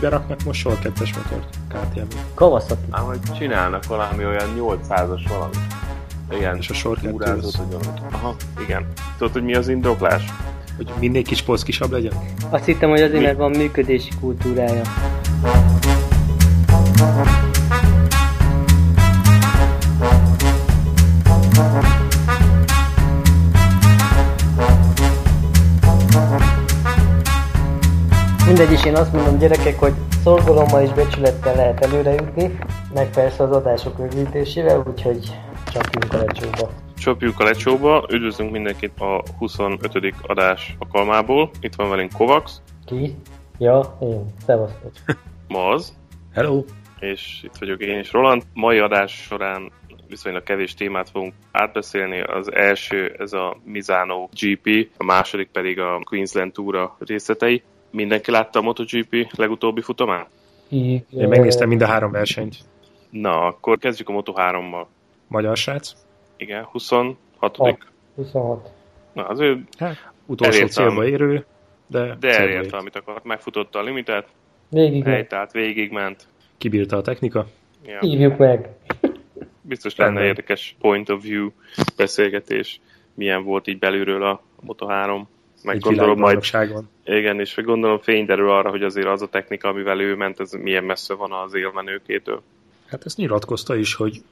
beraknak most sor 2-es motort KTM-ben. Kavaszat. Ám, hogy csinálnak valami olyan 800-as valamit. Igen. És a sor 2-es. Aha, igen. Tudod, hogy mi az indoklás? Hogy minél kis polszkisabb legyen? Azt hittem, hogy azért, mert van működési kultúrája. Mindegy is, én azt mondom, gyerekek, hogy szorgalommal és becsülettel lehet előrejutni, meg persze az adások rögzítésével, úgyhogy csapjunk a lecsóba. Csapjuk a lecsóba, üdvözlünk mindenkit a 25. adás alkalmából. Itt van velünk Kovacs. Ki? Ja, én. Szevasztok. Maz. Hello. És itt vagyok én is, Roland. Mai adás során viszonylag kevés témát fogunk átbeszélni. Az első, ez a Misano GP, a második pedig a Queensland túra részletei. Mindenki látta a MotoGP legutóbbi futamát? Igen. Én megnéztem mind a három versenyt. Na, akkor kezdjük a Moto3-mal. Magyar srác? Igen, 26. 26. Na, az ő hát, utolsó célba érő, de elérte, amit akart. Megfutotta a limitet, helytált, végigment. Kibírta a technika. Ja. Hívjuk meg! Biztos lenne érdekes point of view beszélgetés, milyen volt így belülről a Moto3. Meg gondolom majd, igen, és gondolom fény derül arra, hogy azért az a technika, amivel ő ment, ez milyen messze van az élmenőkétől. Hát ezt nyilatkozta is, hogy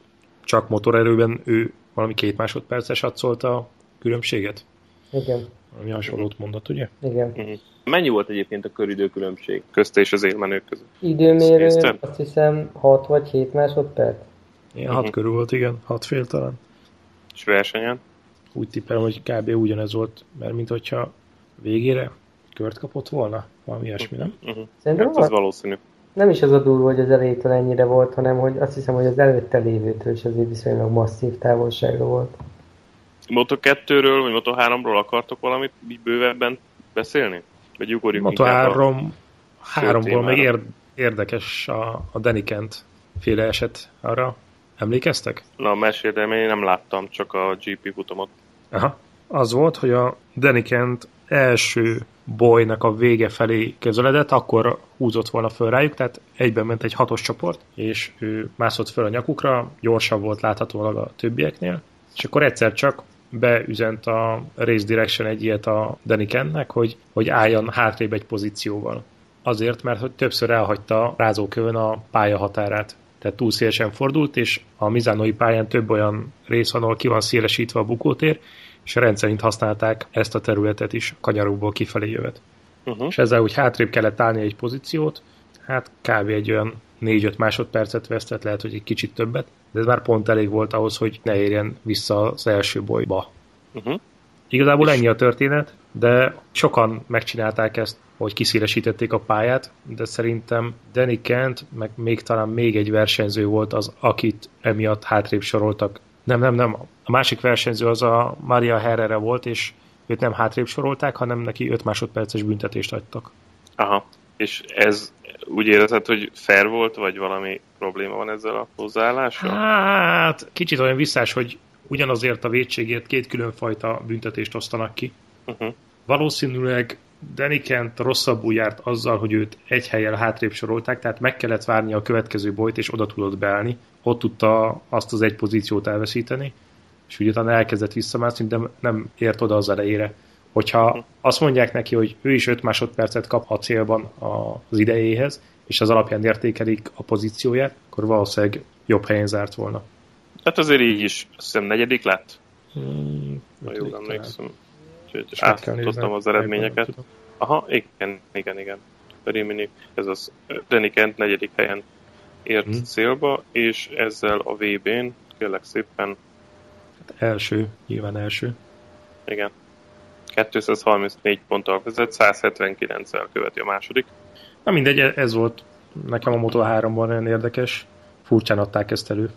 csak motorerőben ő valami 2 másodperces adszolta a különbséget. Igen. Valami hasonlót mondott, ugye? Igen. Uh-huh. Mennyi volt egyébként a köridő különbség közt és az élmenők között? Időmérő, azt hiszem 6 vagy 7 másodperc. Igen, 6 körül volt, igen, 6 fél talán. És versenyen? Úgy tippelem, hogy kb. Ugyanez volt, mert minthogyha végére kört kapott volna, valami ilyesmi, nem? Uh-huh. Szerintem hát ez valószínű. Nem is az a durva, hogy az elejétől ennyire volt, hanem hogy azt hiszem, hogy az előtte lévőtől is azért viszonylag masszív távolságra volt. Moto2-ről vagy Moto3-ról akartok valamit bővebben beszélni? Vagy ugorjuk inkább a Moto3-ból meg érdekes a Danny Kent féle eset arra. Emlékeztek? Na, mesélj, én nem láttam, csak a GP futamot. Aha. Az volt, hogy a Danny Kent első bolynak a vége felé közeledett, akkor húzott volna föl rájuk, tehát egyben ment egy 6-os csoport, és ő mászott föl a nyakukra, gyorsabb volt láthatólag a többieknél, és akkor egyszer csak beüzent a Race Direction egy ilyet a Danny Kentnek, hogy álljon hátrébb egy pozícióval. Azért, mert hogy többször elhagyta rázókövön a pálya határát. Tehát túl szélesen fordult, és a Misanói pályán több olyan rész van, ahol ki van szélesítve a bukótér, és rendszerint használták ezt a területet is, a kanyarokból kifelé jövet. Uh-huh. És ezzel úgy hátrébb kellett állni egy pozíciót, hát kb. Egy olyan 4-5 másodpercet vesztett, lehet, hogy egy kicsit többet, de ez már pont elég volt ahhoz, hogy ne érjen vissza az első bolyba. Uh-huh. Igazából és ennyi a történet, de sokan megcsinálták ezt, hogy kiszélesítették a pályát, de szerintem Danny Kent, meg még talán még egy versenyző volt az, akit emiatt hátrébb soroltak. Nem. A másik versenyző az a Maria Herrera volt, és őt nem hátrébb sorolták, hanem neki 5 másodperces büntetést adtak. Aha, és ez úgy érezted, hogy fair volt, vagy valami probléma van ezzel a hozzáállással? Hát, kicsit olyan visszás, hogy ugyanazért a vétségért 2 különfajta büntetést osztanak ki. Uh-huh. Valószínűleg Danny Kent rosszabbul járt azzal, hogy őt egy helyen hátrébb sorolták, tehát meg kellett várnia a következő bolyt, és oda tudott beállni. Ott tudta azt az egy pozíciót elveszíteni, és ugye talán elkezdett visszamászni, de nem ért oda az elejére. Hogyha azt mondják neki, hogy ő is 5 másodpercet kap a célban az idejéhez, és az alapján értékelik a pozícióját, akkor valószínűleg jobb helyen zárt volna. Hát azért így is, azt hiszem 4. lett. Jól emlékszem. Úgyhogy átadtam az eredményeket. Aha, igen. Rimini, ez az Danny Kent 4. helyen ért célba, és ezzel a VB-n, kérlek szépen... Hát nyilván első. Igen. 234 ponttal vezet, 179-el követi a második. Na mindegy, ez volt nekem a Moto3-ban nagyon érdekes. Furcsán adták ezt elő.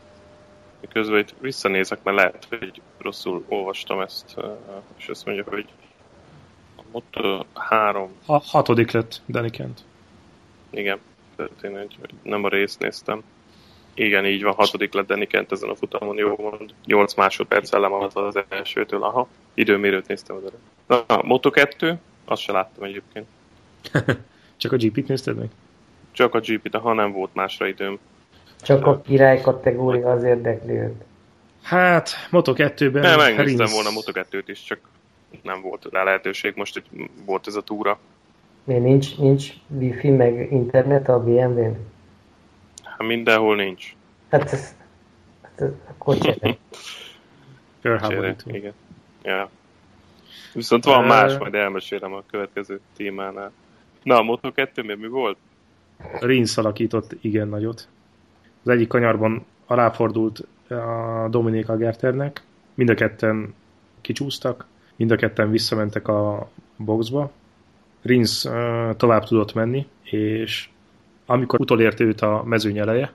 Közben itt visszanézek, mert lehet, hogy rosszul olvastam ezt, és azt mondja, hogy a Moto3... A 6. lett Danny Kent. Igen, történik, hogy nem a részt néztem. Igen, így van, 6. lett Danny Kent ezen a futamon, jó mond. 8 másodperc ellemállt az elsőtől, aha. Időmérőt néztem az előtt. Na, Moto2, azt se láttam egyébként. Csak a GP-t nézted meg? Csak a GP-t, ha nem volt másra időm. Csak a király kategória az érdekli őt. Hát, Moto2-ben... Nem, megnéztem volna Moto2-t is, csak nem volt rá lehetőség. Most itt volt ez a túra. Miért nincs wifi meg internet a BMW-n? Hát mindenhol nincs. Hát ez akkor cserek. Körháborító. Igen. Ja. Viszont van más, majd elmesélem a következő témánál. Na, a Moto2-ben mi volt? Rins alakított igen nagyot. Az egyik kanyarban aláfordult a Dominika Gerternek, mind a ketten kicsúsztak, mind a ketten visszamentek a boxba. Rins tovább tudott menni, és amikor utolérte őt a mezőny eleje,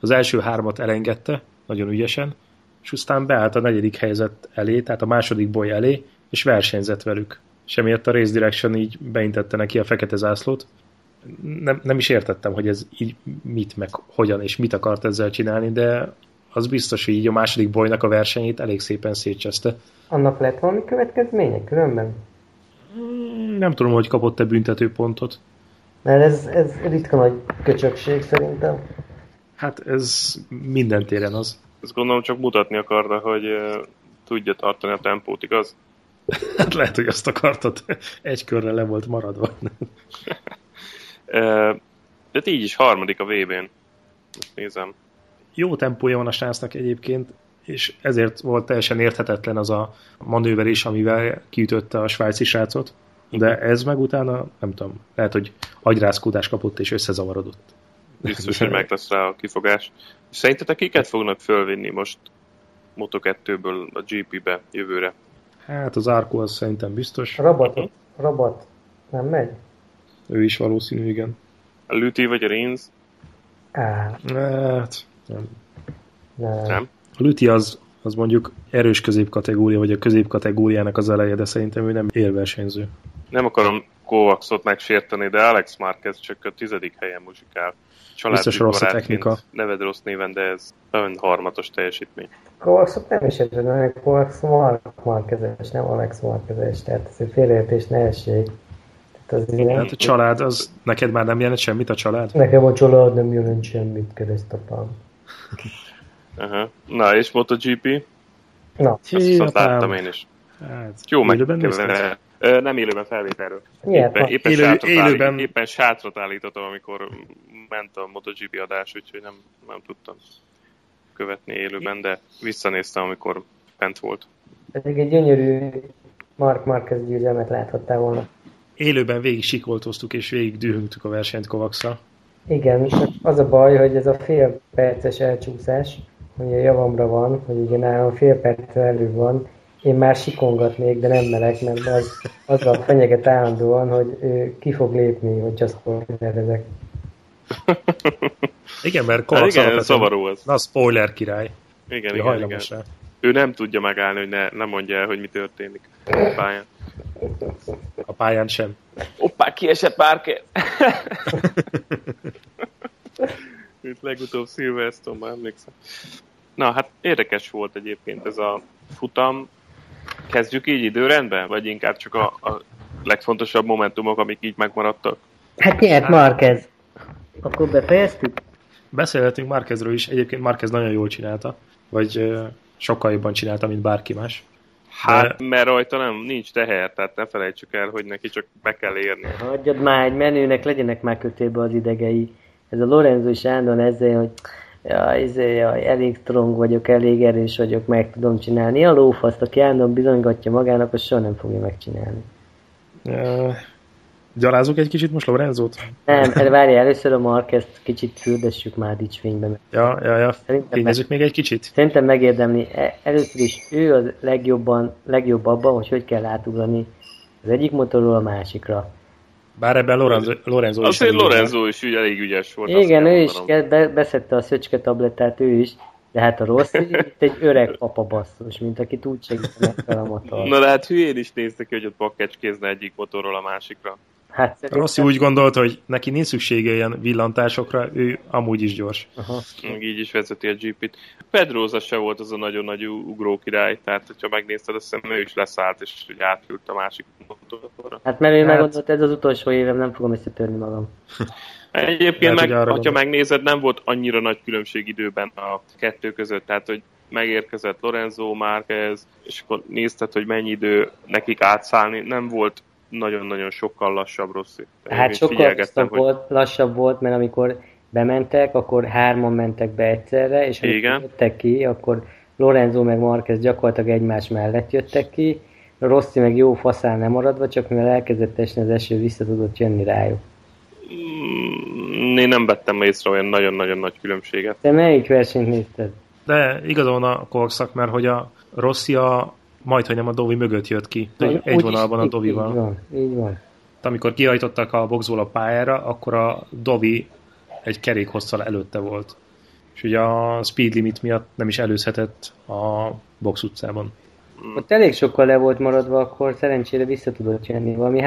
az első hármat elengedte, nagyon ügyesen, és aztán beállt a negyedik helyzet elé, tehát a második boly elé, és versenyzett velük. Semmiért a Race Direction így beintette neki a fekete zászlót. Nem is értettem, hogy ez így mit, meg hogyan, és mit akart ezzel csinálni, de az biztos, hogy így a második bolynak a versenyét elég szépen szétcseszte. Annak lett valami következménye különben? Nem tudom, hogy kapott-e büntetőpontot. Mert ez ritka nagy köcsökség szerintem. Hát ez minden téren az. Ezt gondolom csak mutatni akarta, hogy tudja tartani a tempót, igaz? Hát lehet, hogy azt akartad. Egy körre le volt maradva. De így is harmadik a VB-n. Ezt nézem. Jó tempója van a srácnak egyébként, és ezért volt teljesen érthetetlen az a manőver is, amivel kiütötte a svájci srácot. De ez meg utána, nem tudom, lehet, hogy agyrázkódás kapott és összezavarodott. Biztos, hogy meg lesz rá a kifogás. Szerintetek kiket fognak fölvinni most Moto2-ből a GP-be jövőre? Hát az Arco az szerintem biztos. Rabat nem megy? Ő is valószínű, igen. A Lüthi vagy a Rins? Hát, nem. A Lüthi az mondjuk erős középkategória, vagy a középkategóriának az eleje, de szerintem ő nem élversenyző. Nem akarom Kovacsot megsérteni, de Alex Márquez csak a 10. helyen muzsikál. Biztos rossz a technika. Neved rossz néven, de ez önharmatos teljesítmény. Kovacsot nem is érted, hanem Kovacs Marc Márquezes, nem Alex Márquezes, tehát ez egy félreértés ne essék. Hát a család, az neked már nem jelent semmit a család? Nekem a család nem jelent semmit, keresztapám. Uh-huh. Na, és MotoGP? Na. Azt láttam én is. Hát, jó, megkeverem. Nem élőben, felvételről. Éppen sátrat állítottam, amikor ment a MotoGP adás, úgyhogy nem tudtam követni élőben, de visszanéztem, amikor bent volt. Pedig egy gyönyörű Marc Márquez győzelmet láthattál volna. Élőben végig sikoltoztuk és végig dühöngtük a versenyt Kovacsra. Igen, az a baj, hogy ez a fél perces elcsúszás, hogy a javamra van, hogy ugye nálam fél perc előbb van, én már sikongatnék, de nem merek, mert az a fenyeget állandóan, hogy ki fog lépni, hogy csaszkor ezek. Igen, mert Kovacs alapvetően a spoiler király. Igen. Ő nem tudja megállni, hogy ne mondja el, hogy mi történik a pályán. A pályán sem. Hoppá, kiesett Márquez! Itt legutóbb Silverstone-ban emlékszem. Na, hát érdekes volt egyébként ez a futam. Kezdjük így időrendben? Vagy inkább csak a legfontosabb momentumok, amik így megmaradtak? Hát nyert Márquez. Akkor befejeztük? Beszélhetünk Márquezről is. Egyébként Márquez nagyon jól csinálta. Vagy sokkal jobban csinálta, mint bárki más. Hát, mert rajta nincs teher, tehát ne felejtsük el, hogy neki csak be kell érni. Hagyjad már egy menőnek, legyenek már kötélbe az idegei. Ez a Lorenzo is állandóan ezzel, hogy elég strong vagyok, elég erős vagyok, meg tudom csinálni. A lófaszt, aki állandóan bizonygatja magának, az soha nem fogja megcsinálni. Gyalázunk egy kicsit most Lorenzót? Nem, várjál, először a Márquezt kicsit fürdessük már dicsfénybe. Ja, fényezzük még egy kicsit. Szerintem megérdemli. Először is ő a legjobb abban, hogy kell átugrani az egyik motorról a másikra. Bár ebben Lorenzo is. Azért Lorenzo is elég ügyes volt. Igen, ő is beszette a szöcske tablettát, ő is. De hát a Rossi, itt egy öreg papabasszus, mint aki úgy segítene fel a motor. Na de hát hülyén is néztek ki, hogy ott pakkecskézne egyik motorról a másikra. Hát, Rossi úgy gondolta, hogy neki nincs szüksége ilyen villantásokra, ő amúgy is gyors. Aha. Így is vezeti a GP-t. Pedrosa se volt az a nagyon nagy ugró király, tehát hogyha megnézted, azt hiszem ő is leszállt, és átült a másik motorra. Hát mert ő megmondott, ez az utolsó évem, nem fogom összetörni magam. Egyébként meg, ha megnézed, nem volt annyira nagy különbség időben a kettő között, tehát hogy megérkezett Lorenzo, Márquez, és akkor nézted, hogy mennyi idő nekik átszállni, nem volt nagyon-nagyon sokkal lassabb Rossi. Hát sokkal lassabb volt, mert amikor bementek, akkor hárman mentek be egyszerre, és amikor jöttek ki, akkor Lorenzo meg Márquez gyakorlatilag egymás mellett jöttek ki, Rossi meg jó faszán nem maradva, csak mivel elkezdett esni az eső, vissza tudott jönni rájuk. Én nem vettem észre olyan nagyon-nagyon nagy különbséget. Te melyik versenyt nézted? De igazán a korszak, mert hogy a Rossi majdhogy nem a Dovi mögött jött ki. Egy vonalban a Dovival. Így van, így van. Amikor kihajtottak a boxból a pályára, akkor a Dovi egy kerék hosszal előtte volt. És ugye a speed limit miatt nem is előzhetett a box utcában. Ott elég sokkal le volt maradva, akkor szerencsére vissza tudott jönni valami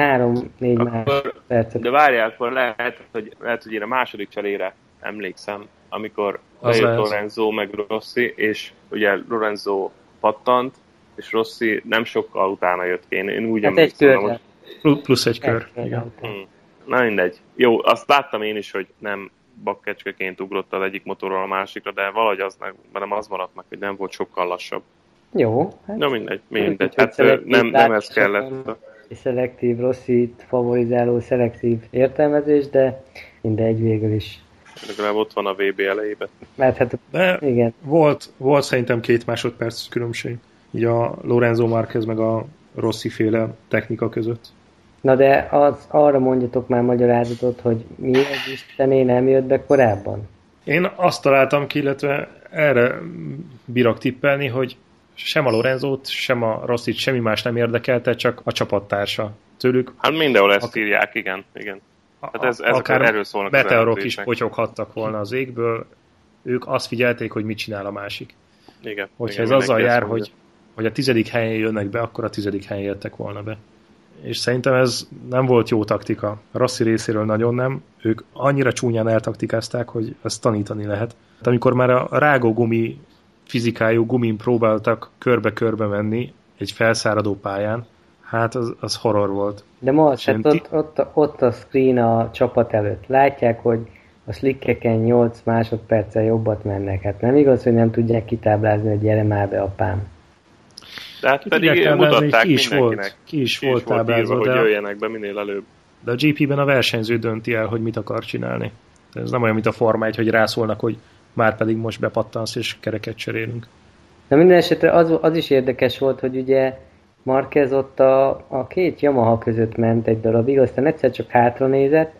3-4 másodpercet. De várjál, akkor lehet, hogy én a második cserére emlékszem, amikor bejött Lorenzo meg Rossi, és ugye Lorenzo pattant, és Rossi nem sokkal utána jött ki. Én úgy emlékszem. Hát plusz egy kör. Igen. Na mindegy. Jó, azt láttam én is, hogy nem bakkecskeként ugrott az egyik motorról a másikra, de valahogy az nem az maradt meg, hogy nem volt sokkal lassabb. Jó. Hát na mindegy. Hát nem ez kellett. Szelektív Rossit favorizáló szelektív értelmezés, de mindegy végül is. Legalább ott van a VB elejében. Mert hát, igen. Volt szerintem 2 másodperc különbség. Így a Lorenzo Márquez meg a Rossi féle technika között. Na de arra mondjatok már magyarázatot, hogy mi az Istené nem jött be korábban? Én azt találtam ki, illetve erre bírok tippelni, hogy sem a Lorenzót, sem a Rossit, semmi más nem érdekelte, csak a csapattársa tőlük. Hát mindenhol ezt írják, igen. Hát ez akár erről szólnak. Meteorok is potyoghattak volna az égből, ők azt figyelték, hogy mit csinál a másik. Igen. Hogyha ez azzal jár, hogy a 10. helyen jönnek be, akkor a 10. helyen jöttek volna be. És szerintem ez nem volt jó taktika. Rossi részéről nagyon nem. Ők annyira csúnyán eltaktikázták, hogy ezt tanítani lehet. Hát amikor már a rágógumi fizikájú gumin próbáltak körbe-körbe menni egy felszáradó pályán, hát az horror volt. De most hát ott a screen a csapat előtt. Látják, hogy a slickeken 8 másodperccel jobbat mennek. Hát nem igaz, hogy nem tudják kitáblázni, hogy gyere már be apám. Tehát pedig mutatták mindenkinek. Ki is volt táblázva, hogy jöjjenek be minél előbb. De a GP-ben a versenyző dönti el, hogy mit akar csinálni. Ez nem olyan, mint a Forma 1, hogy rászólnak, hogy már pedig most bepattansz és kereket cserélünk. Na minden esetre az is érdekes volt, hogy ugye Márquez ott a 2 Yamaha között ment egy darabig, aztán egyszer csak hátra nézett.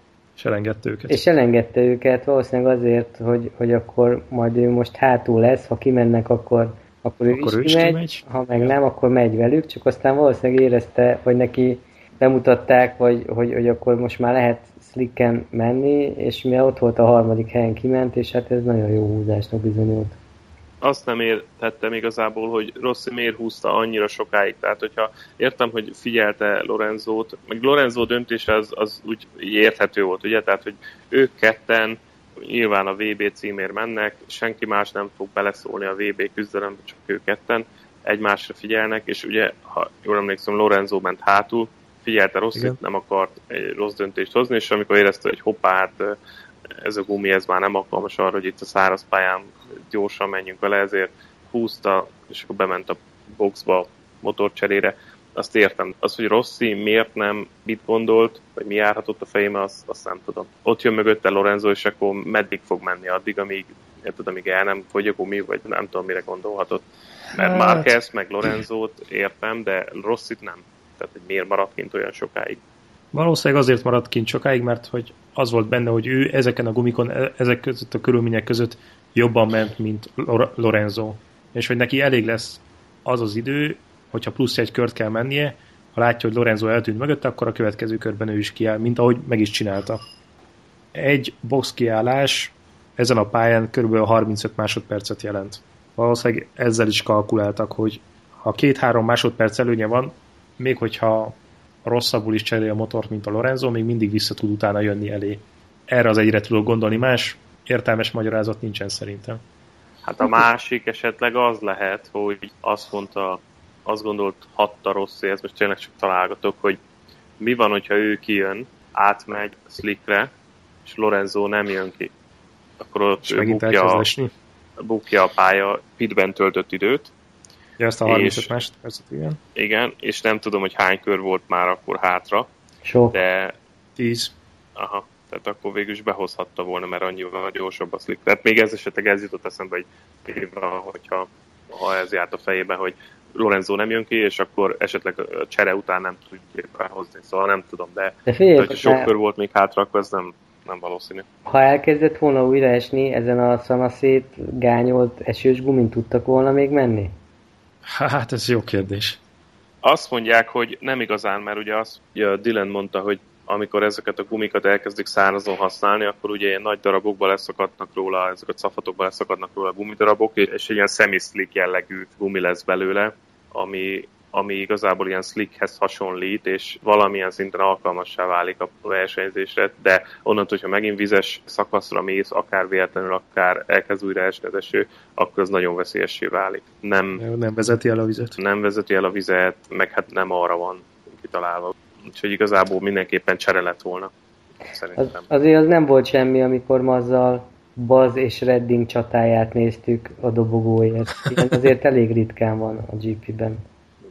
És elengedte őket. Valószínűleg azért, hogy akkor majd ő most hátul lesz, ha kimennek, akkor ő is kimegy, ha meg nem, akkor megy velük, csak aztán valószínűleg érezte, vagy neki bemutatták, vagy hogy akkor most már lehet slicken menni, és mivel ott volt a 3. helyen kiment, és hát ez nagyon jó húzásnak bizonyult. Azt nem értettem igazából, hogy Rossi miért húzta annyira sokáig. Tehát, hogyha értem, hogy figyelte Lorenzót, meg Lorenzo döntése az úgy érthető volt, ugye? Tehát, hogy ők ketten nyilván a VB címért mennek, senki más nem fog beleszólni a VB küzdelembe, csak ők ketten egymásra figyelnek, és ugye, ha jól emlékszem, Lorenzo ment hátul, figyelte Rossit, nem akart egy rossz döntést hozni, és amikor érezte, hogy hoppá, ez a gumi, ez már nem alkalmas arra, hogy itt a száraz pályán gyorsan menjünk vele, ezért húzta, és akkor bement a boxba a motorcserére. Azt értem. Az, hogy Rossi miért nem, mit gondolt, vagy mi járhatott a fejébe, azt nem tudom. Ott jön mögötte Lorenzo, és akkor meddig fog menni addig, amíg el nem fogy a gumi, vagy nem tudom, mire gondolhatott. Mert Márquez, meg Lorenzót értem, de Rossit nem. Tehát, hogy miért maradt kint olyan sokáig? Valószínűleg azért maradt kint sokáig, mert hogy az volt benne, hogy ő ezeken a gumikon, ezek között a körülmények között jobban ment, mint Lorenzo. És hogy neki elég lesz az idő, hogyha plusz egy kört kell mennie, ha látja, hogy Lorenzo eltűnt mögötte, akkor a következő körben ő is kiáll, mint ahogy meg is csinálta. Egy box kiállás ezen a pályán kb. 35 másodpercet jelent. Valószínűleg ezzel is kalkuláltak, hogy ha 2-3 másodperc előnye van, még hogyha rosszabbul is cserél a motort, mint a Lorenzo, még mindig vissza tud utána jönni elé. Erre az egyre tudok gondolni, más értelmes magyarázat nincsen szerintem. Hát a másik esetleg az lehet, hogy azt gondolta Rossi, ez most tényleg csak találgatok, hogy mi van, hogyha ő kijön, átmegy slickre, és Lorenzo nem jön ki. Akkor ott bukja a pálya, pitben töltött időt. Ja, azt a 35 másodpercet, igen. Igen, és nem tudom, hogy hány kör volt már akkor hátra. Sok. De 10. Aha, tehát akkor végül is behozhatta volna, mert annyival gyorsabb a slick. Tehát még ez esetleg ez jutott eszembe, hogy például, hogyha ez járt a fejében, hogy Lorenzo nem jön ki, és akkor esetleg a csere után nem tudja behozni, szóval nem tudom, de félj, ha sok kör volt még hátra, akkor ez nem valószínű. Ha elkezdett volna újra esni, ezen a szanaszét gányolt esős gumin tudtak volna még menni? Hát ez jó kérdés. Azt mondják, hogy nem igazán, mert ugye azt Dylan mondta, hogy amikor ezeket a gumikat elkezdik szárazon használni, akkor ugye ilyen nagy darabokba leszakadnak róla, ezek a cafatokba leszakadnak róla a gumidarabok, és egy ilyen semi-slick jellegű gumi lesz belőle, ami igazából ilyen slickhez hasonlít, és valamilyen szinten alkalmassá válik a versenyzésre, de onnantól, hogyha megint vizes szakaszra mész, akár véletlenül, akár elkezd újra esni az eső, akkor az nagyon veszélyessé válik. Nem vezeti el a vizet. Nem vezeti el a vizet, meg hát nem arra van kitalálva. Úgyhogy igazából mindenképpen csere lett volna. Szerintem. Azért az nem volt semmi, amikor Mazzal Baz és Redding csatáját néztük a dobogóért. Igen, azért elég ritkán van a GP-ben.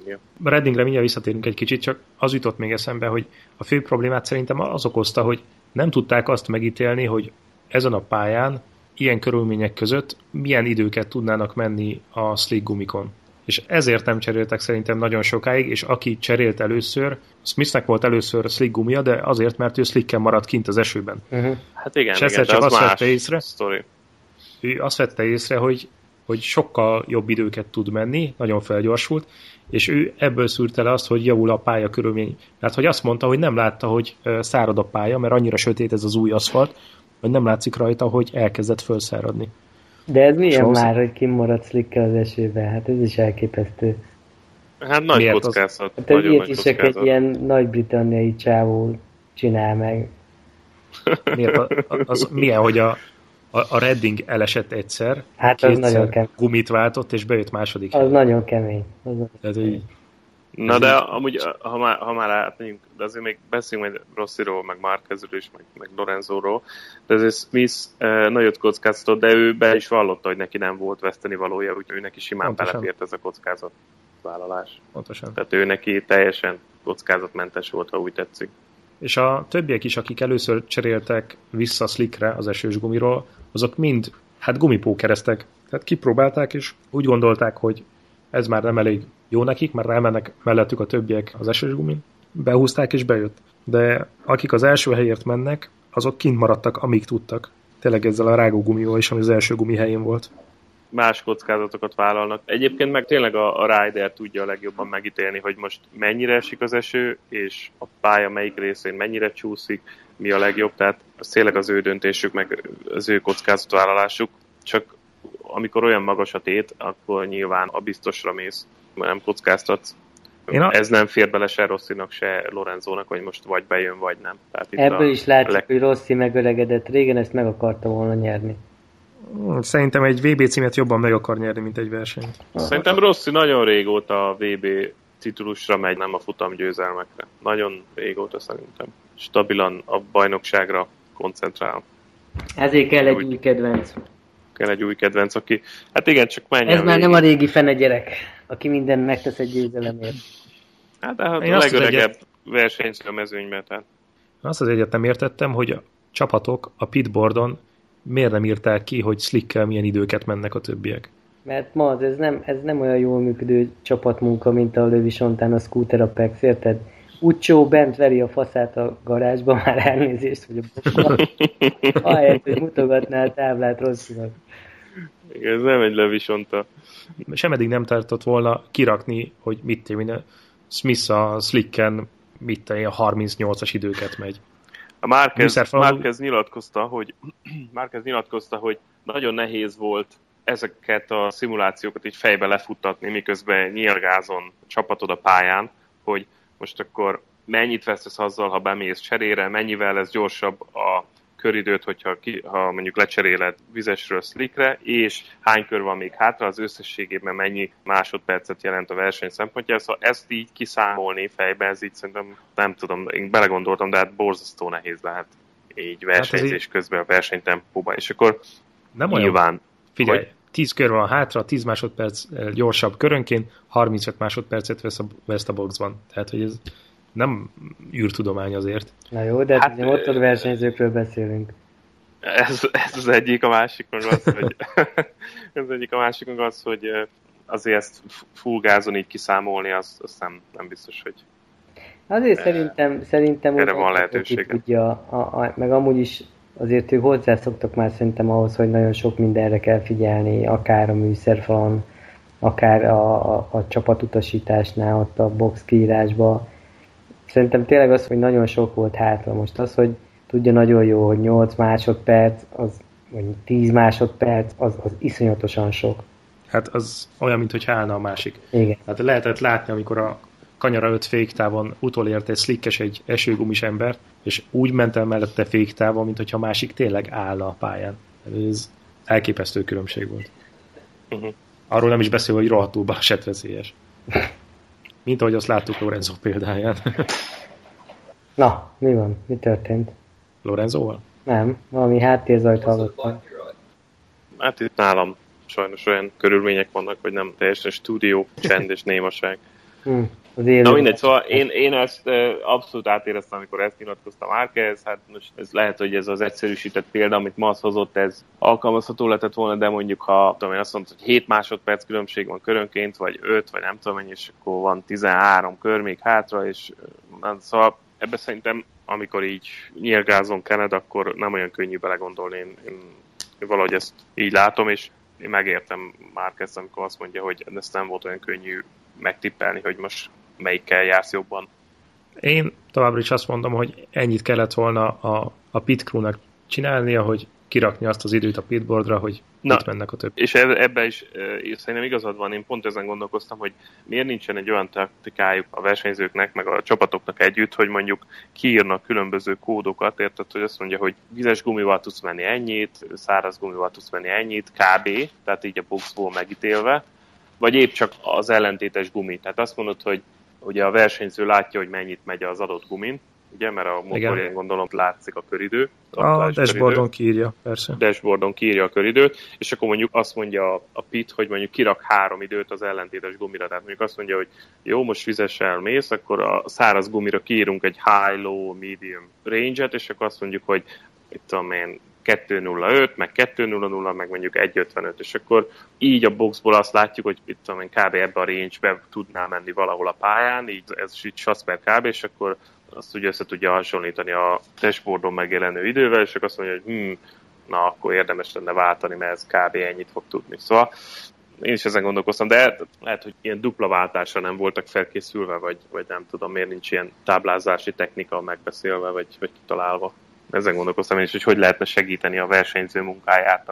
Ja. Reddingre mindjárt visszatérünk egy kicsit, csak az jutott még eszembe, hogy a fő problémát szerintem az okozta, hogy nem tudták azt megítélni, hogy ezen a pályán, ilyen körülmények között milyen időket tudnának menni a slick gumikon. És ezért nem cseréltek szerintem nagyon sokáig, és aki cserélt először, Smithnek volt először slick gumia, de azért, mert ő slicken maradt kint az esőben. Uh-huh. Hát igen, és egyszer csak azt vette észre, hogy sokkal jobb időket tud menni, nagyon felgyorsult, és ő ebből szűrte le azt, hogy javul a pálya körülmény. Mert hogy azt mondta, hogy nem látta, hogy szárad a pálya, mert annyira sötét ez az új aszfalt, hogy nem látszik rajta, hogy elkezdett felszáradni. De ez milyen már, hogy kimarad slickkel az esőben? Hát ez is elképesztő. Hát nagy kockázat. Hát ez ilyet is csak egy ilyen nagy-britanniai csávó csinál meg. Miért? Milyen, hogy a Redding elesett egyszer, hát kétszer gumit váltott, és bejött második. Az nagyon kemény. Az nagyon kemény. Na de amúgy, ha már átmegyünk, de azért még beszéljünk meg Rossiról, meg Márquezről is, meg Lorenzóról, de azért Smith nagyot kockáztatott, de ő be is vallotta, hogy neki nem volt veszteni valója, úgyhogy ő neki simán belefért ez a kockázatvállalás. Pontosan. Tehát ő neki teljesen kockázatmentes volt, ha úgy tetszik. És a többiek is, akik először cseréltek vissza slickre az esős gumiról, azok mind, hát gumipókereztek. Tehát kipróbálták, és úgy gondolták, hogy ez már nem elég jó nekik, mert rámennek mellettük a többiek az esős gumin, behúzták és bejött. De akik az első helyért mennek, azok kint maradtak, amíg tudtak. Tényleg ezzel a rágógumival is, ami az első gumi helyén volt. Más kockázatokat vállalnak. Egyébként meg tényleg a rider tudja a legjobban megítélni, hogy most mennyire esik az eső, és a pálya melyik részén mennyire csúszik, mi a legjobb. Tehát tényleg az ő döntésük, meg az ő kockázatvállalásuk. Csak amikor olyan magas a tét, akkor nyilván a biztosra mész, nem kockáztatsz. Ez nem fér bele se Rossinak, se Lorenzónak, hogy most vagy bejön, vagy nem. Tehát ebből is látszik, hogy Rossi megöregedett. Régen ezt meg akarta volna nyerni. Szerintem egy VB címet jobban meg akar nyerni, mint egy versenyt. Szerintem Rossi nagyon régóta a VB titulusra megy, nem a futamgyőzelmekre. Nagyon régóta szerintem. Stabilan a bajnokságra koncentrál. Ezért kell egy új kedvenc. Aki... Hát igen, csak menjen. Ez már nem a régi fene gyerek, aki mindent megtesz egy győzelemért. Hát de a legöregebb versenyző a mezőnyben. Tehát. Azt az egyet nem értettem, hogy a csapatok a pitboardon miért nem írták ki, hogy slickkel milyen időket mennek a többiek? Mert ma az, ez nem olyan jól működő csapatmunka, mint a Lövisontán a Scooter Apex, érted? Ucsó bent veri a faszát a garázsba, már elnézést, hogy a bokban. Ahelyett, hogy mutogatná a táblát Rosszinak. Ez nem egy Lövisonta. Semeddig nem tartott volna kirakni, hogy mit tévén Smith a slicken mit tévén a 38-as időket megy. Márquez nyilatkozta, hogy nagyon nehéz volt ezeket a szimulációkat így fejbe lefuttatni, miközben nyírgázon csapatod a pályán, hogy most akkor mennyit vesztesz azzal, ha bemész cserére, mennyivel lesz gyorsabb a köridőt, ha mondjuk lecseréled vizesről slickre, és hány kör van még hátra, az összességében mennyi másodpercet jelent a verseny szempontjából. Szóval ezt így kiszámolni fejbe, ez így szerintem, nem tudom, én belegondoltam, de hát borzasztó nehéz lehet. így versenyzés hát közben a versenytempóban, és akkor nem nyilván... Olyan. Figyelj, hogy... 10 kör van hátra, 10 másodperc gyorsabb körönként, 35 másodpercet vesz a boxban. Tehát, hogy ez nem űrtudomány azért. Na jó, de hát, motorversenyzőkről beszélünk. Ez az egyik, a másik meg az, hogy azért ezt full gázon így kiszámolni, azt nem biztos, hogy azért szerintem erre van lehetősége. Meg amúgy is azért ők hozzászoktak már szerintem ahhoz, hogy nagyon sok mindenre kell figyelni, akár a műszerfalon, akár a csapatutasításnál, ott a box kiírásba. Szerintem tényleg az, hogy nagyon sok volt hátra most az, hogy tudja nagyon jó, hogy 8 másodperc, vagy 10 másodperc, az iszonyatosan sok. Hát az olyan, mintha állna a másik. Igen. Hát lehetett látni, amikor a kanyara 5 féktávon utolért egy slickes, egy esőgumis ember, és úgy ment el mellette féktávon, mintha a másik tényleg állna a pályán. Ez elképesztő különbség volt. Uh-huh. Arról nem is beszél, hogy rohadtul balesetveszélyes. Mint ahogy azt láttuk Lorenzo példáján. Na, mi van? Mi történt? Lorenzoval? Nem, valami háttérzajt hallottam. Hát itt nálam sajnos olyan körülmények vannak, hogy nem teljesen stúdió, csend és némaság. Na mindegy, szóval én ezt abszolút átéreztem, amikor ezt nyilatkoztam Márquez, hát most ez lehet, hogy ez az egyszerűsített példa, amit ma hozott, ez alkalmazható lehetett volna, de mondjuk ha tudom én azt mondtad, hogy 7 másodperc különbség van körönként, vagy 5, vagy nem tudom mennyi, és akkor van 13 kör még hátra, és szóval ebbe szerintem, amikor így nyírgázon kened, akkor nem olyan könnyű belegondolni, én valahogy ezt így látom, és én megértem Márquez, amikor azt mondja, hogy ez nem volt olyan könnyű megtippelni, hogy most melyikkel jársz jobban. Én továbbra is azt mondom, hogy ennyit kellett volna a pit crew-nak csinálnia, hogy kirakni azt az időt a pitboardra, hogy itt mennek a több. És ebben is szerintem igazad van, én pont ezen gondolkoztam, hogy miért nincsen egy olyan taktikájuk a versenyzőknek, meg a csapatoknak együtt, hogy mondjuk kiírnak különböző kódokat, érted, hogy azt mondja, hogy vizes gumival tudsz menni ennyit, száraz gumival tudsz menni ennyit, kb. Tehát így a boxból megítélve, vagy épp csak az ellentétes gumi. Tehát azt mondod, hogy ugye a versenyző látja, hogy mennyit megy az adott gumin, ugye, mert a motorján gondolom látszik a köridő. A dashboardon kiírja, persze. Dashboardon kiírja a köridőt, és akkor mondjuk azt mondja a pit, hogy mondjuk kirak 3 időt az ellentétes gumira. Tehát mondjuk azt mondja, hogy jó, most vizessel mész, akkor a száraz gumira kiírunk egy high, low, medium range-et, és akkor azt mondjuk, hogy itt tudom én, 2.05, meg 2.00, meg mondjuk 1.55, és akkor így a boxból azt látjuk, hogy itt tudom én, kb. Ebbe a range-be tudná menni valahol a pályán, így ez is itt sasz per kb, és akkor azt ugye össze tudja hasonlítani a dashboardon megjelenő idővel, és akkor azt mondja, hogy na, akkor érdemes lenne váltani, mert ez kb. Ennyit fog tudni. Szóval én is ezen gondolkoztam, de lehet, hogy ilyen dupla váltásra nem voltak felkészülve, vagy nem tudom, miért nincs ilyen táblázási technika megbeszélve, vagy kitalálva. Ezen gondolkoztam én is, hogy lehetne segíteni a versenyző munkáját,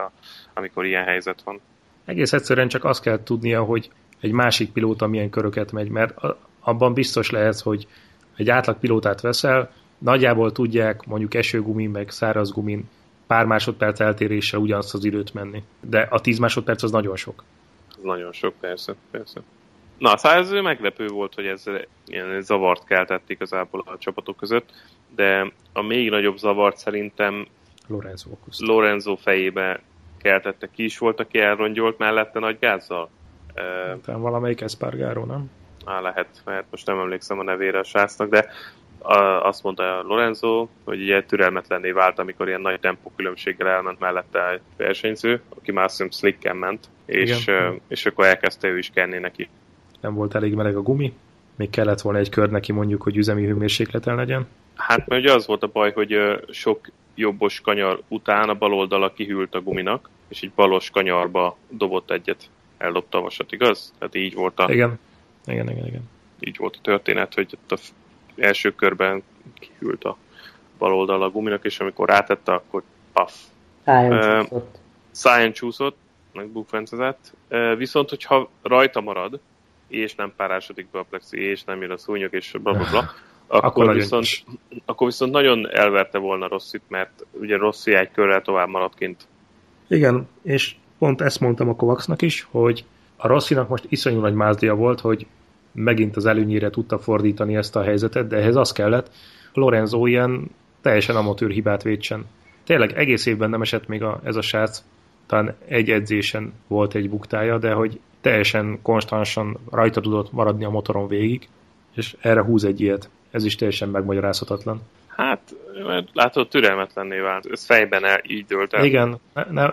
amikor ilyen helyzet van. Egész egyszerűen csak azt kell tudnia, hogy egy másik pilóta milyen köröket megy, mert abban biztos lehet, hogy egy átlag pilótát veszel, nagyjából tudják mondjuk esőgumin, meg szárazgumin pár másodperc eltéréssel ugyanazt az időt menni. De a 10 másodperc az nagyon sok. Az nagyon sok, persze. Na, ez meglepő volt, hogy ez ilyen zavart keltett igazából a csapatok között, de a még nagyobb zavart szerintem Lorenzo fejébe keltette. Ki is volt, aki elrongyolt mellette nagy gázzal? Talán valamelyik Espargaró, nem? Lehet, most nem emlékszem a nevére a srácnak, de azt mondta Lorenzo, hogy ugye türelmetlenné vált, amikor ilyen nagy tempó különbséggel elment mellette egy versenyző, aki már szintén slicken ment, és akkor elkezdte ő is kenni neki. Nem volt elég meleg a gumi, még kellett volna egy kör neki mondjuk, hogy üzemi hőmérsékleten legyen. Hát mert ugye az volt a baj, hogy sok jobbos kanyar után a bal oldala kihűlt a guminak, és egy balos kanyarba dobott egyet, eldobta a vasat, igaz? Tehát így volt a... Igen. Így volt a történet, hogy ott az első körben kihűlt a bal oldal a guminak, és amikor rátette, akkor paff. Száján csúszott, meg bukfencezett. Viszont, hogyha rajta marad, és nem párásodik be a plexi, és nem jön a szúnyog, és blablabla, akkor viszont nagyon elverte volna Rossit, mert ugye Rossi egy körrel tovább maradt kint. Igen, és pont ezt mondtam a Kovacsnak is, hogy a Rossinak most iszonyú nagy mázlia volt, hogy megint az előnyére tudta fordítani ezt a helyzetet, de ehhez az kellett. Lorenzo ilyen teljesen amatőr hibát vétsen. Tényleg egész évben nem esett még ez a srác, talán egy edzésen volt egy buktája, de hogy teljesen konstansan rajta tudott maradni a motoron végig, és erre húz egy ilyet. Ez is teljesen megmagyarázhatatlan. Hát, látod, türelmetlenné vált. Ez fejben így dőlt el. Igen,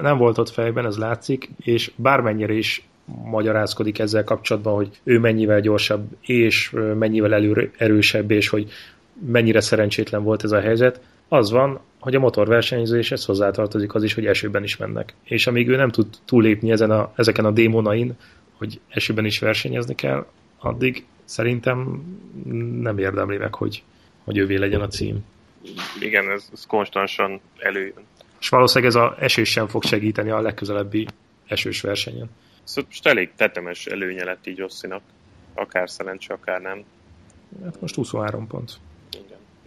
nem volt ott fejben, ez látszik, és bármennyire is magyarázkodik ezzel kapcsolatban, hogy ő mennyivel gyorsabb, és mennyivel erősebb, és hogy mennyire szerencsétlen volt ez a helyzet, az van, hogy a motorversenyzéshez hozzátartozik az is, hogy esőben is mennek. És amíg ő nem tud túllépni ezeken a démonain, hogy esőben is versenyezni kell, addig szerintem nem érdemli meg, hogy ővé legyen a cím. Igen, ez konstansan előjön. És valószínűleg ez az eső sem fog segíteni a legközelebbi esős versenyen. Szóval most elég tetemes előnye lett így Rossinak. Akár szerencse, akár nem. Hát most 23 pont.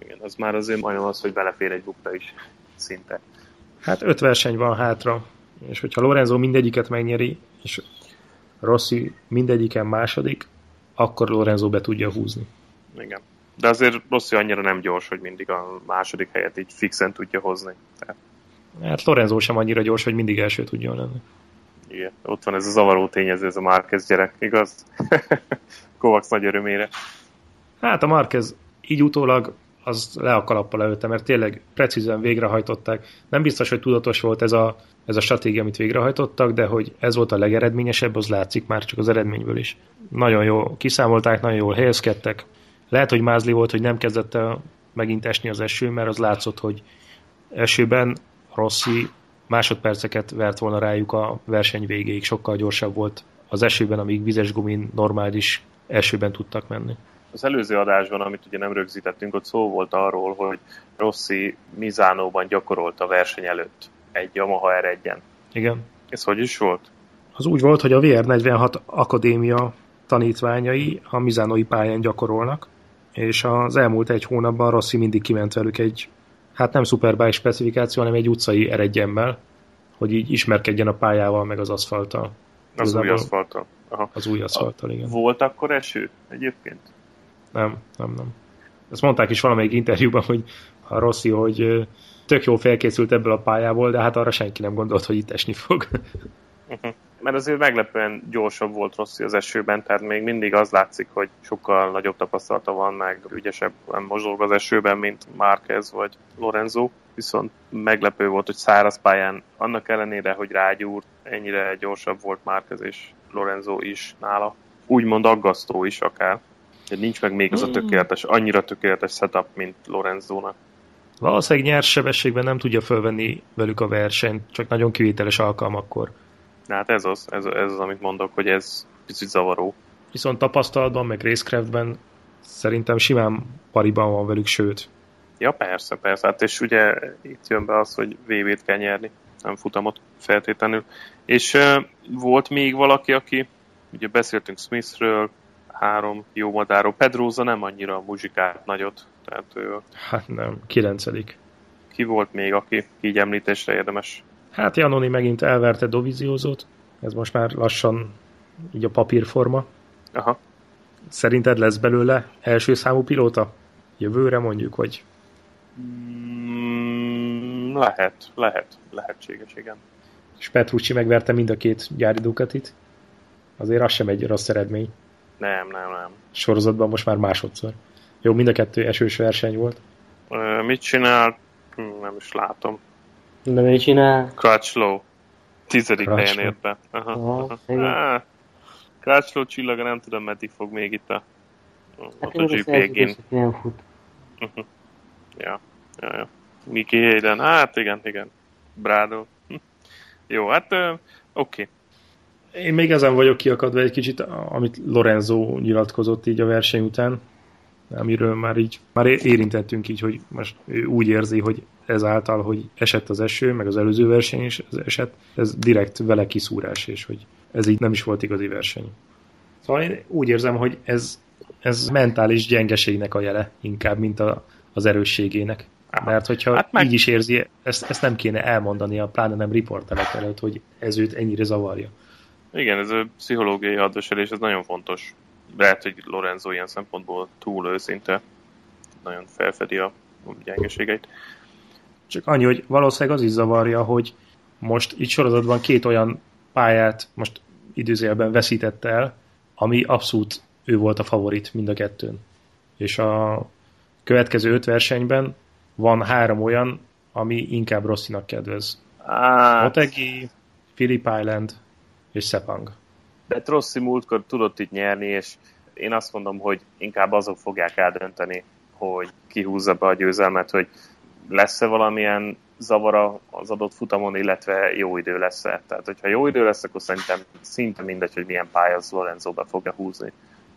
Igen, az már azért majdnem az, hogy belefér egy bukta is szinte. Hát 5 verseny van hátra, és hogyha Lorenzo mindegyiket megnyeri, és Rossi mindegyiken második, akkor Lorenzo be tudja húzni. Igen. De azért Rossi annyira nem gyors, hogy mindig a második helyet így fixen tudja hozni. Tehát... Hát Lorenzo sem annyira gyors, hogy mindig első tudjon lenni. Igen, ott van ez a zavaró tényező, ez a Márquez gyerek, igaz? Kovács nagy örömére. Hát a Márquez így utólag az le a kalappal előtte, mert tényleg precízen végrehajtották. Nem biztos, hogy tudatos volt ez a stratégia, amit végrehajtottak, de hogy ez volt a legeredményesebb, az látszik már csak az eredményből is. Nagyon jól kiszámolták, nagyon jól helyezkedtek. Lehet, hogy mázli volt, hogy nem kezdett el megint esni az eső, mert az látszott, hogy esőben Rossi másodperceket vert volna rájuk a verseny végéig, sokkal gyorsabb volt az esőben, amíg vizes gumin normális esőben tudtak menni. Az előző adásban, amit ugye nem rögzítettünk, ott szó volt arról, hogy Rossi Misánóban gyakorolt a verseny előtt egy Yamaha R1-en. Igen. Ez hogy is volt? Az úgy volt, hogy a VR46 akadémia tanítványai a misánói pályán gyakorolnak, és az elmúlt egy hónapban Rossi mindig kiment velük egy, hát nem szuperbike specifikáció, hanem egy utcai R1-emmel, hogy így ismerkedjen a pályával, meg az aszfalttal. Az új aszfalttal. Aha. Az új aszfalttal, igen. Volt akkor eső egyébként? Nem. Ezt mondták is valamelyik interjúban, hogy a Rossi, hogy tök jól felkészült ebből a pályából, de hát arra senki nem gondolt, hogy itt esni fog. Mert azért meglepően gyorsabb volt Rossi az esőben, tehát még mindig az látszik, hogy sokkal nagyobb tapasztalata van, meg ügyesebben mozog az esőben, mint Márquez vagy Lorenzo, viszont meglepő volt, hogy száraz pályán, annak ellenére, hogy rágyúrt, ennyire gyorsabb volt Márquez és Lorenzo is nála. Úgymond aggasztó is akár. Nincs meg még az a tökéletes, annyira tökéletes setup, mint Lorenzónak. Valószínűleg nyers sebességben nem tudja fölvenni velük a versenyt, csak nagyon kivételes alkalmakkor. Hát ez az, amit mondok, hogy ez picit zavaró. Viszont tapasztalatban, meg racecraftben szerintem simán pariban van velük, sőt. Ja, persze. Hát és ugye itt jön be az, hogy VB-t kell nyerni, nem futamot feltétlenül. És volt még valaki, aki, ugye beszéltünk Smithről, 3 jó madáró. Pedrosa nem annyira muzsikált nagyot. Tehát ő... Hát nem, 9. Ki volt még, aki így említésre érdemes? Hát Janoni megint elverte Doviziózót. Ez most már lassan így a papírforma. Aha. Szerinted lesz belőle első számú pilóta? Jövőre mondjuk, vagy? Lehetséges, igen. És Petrucci megverte mind a 2 gyári Ducatit. Azért az sem egy rossz eredmény. Nem. Sorozatban most már másodszor. Jó, mind a 2 esős verseny volt. Mit csinál? Nem is látom. De mit csinál? Crutchlow. 10. helyen ért be. Crutchlow csillaga, nem tudom, meddig fog még itt a MotoGP-n. Nem fut. Ja. Miki Hayden. Hát igen. Brado. Jó, hát oké. Én még ezen vagyok kiakadva egy kicsit, amit Lorenzo nyilatkozott így a verseny után, amiről már érintettünk így, hogy most ő úgy érzi, hogy ezáltal, hogy esett az eső, meg az előző verseny is esett, ez direkt vele kiszúrás, és hogy ez így nem is volt igazi verseny. Szóval én úgy érzem, hogy ez mentális gyengeségnek a jele, inkább, mint az erősségének. Mert hogyha így is érzi, ezt nem kéne elmondania, pláne nem riporterek előtt, hogy ez őt ennyire zavarja. Igen, ez a pszichológiai hadviselés, ez nagyon fontos. Lehet, hogy Lorenzo ilyen szempontból túl őszinte. Nagyon felfedi a gyengeségeit. Csak annyi, hogy valószínűleg az is zavarja, hogy most itt sorozatban két olyan pályát most időzélben veszített el, ami abszolút ő volt a favorit mind a kettőn. És a következő 5 versenyben van 3 olyan, ami inkább Rossinak kedvez. Motegi, Philip Island és Sepang. De Rossi múltkor tudott itt nyerni, és én azt mondom, hogy inkább azok fogják eldönteni, hogy kihúzza be a győzelmet, hogy lesz-e valamilyen zavara az adott futamon, illetve jó idő lesz-e. Tehát, hogyha jó idő lesz, akkor szerintem szinte mindegy, hogy milyen pálya az Lorenzóba fogja húzni.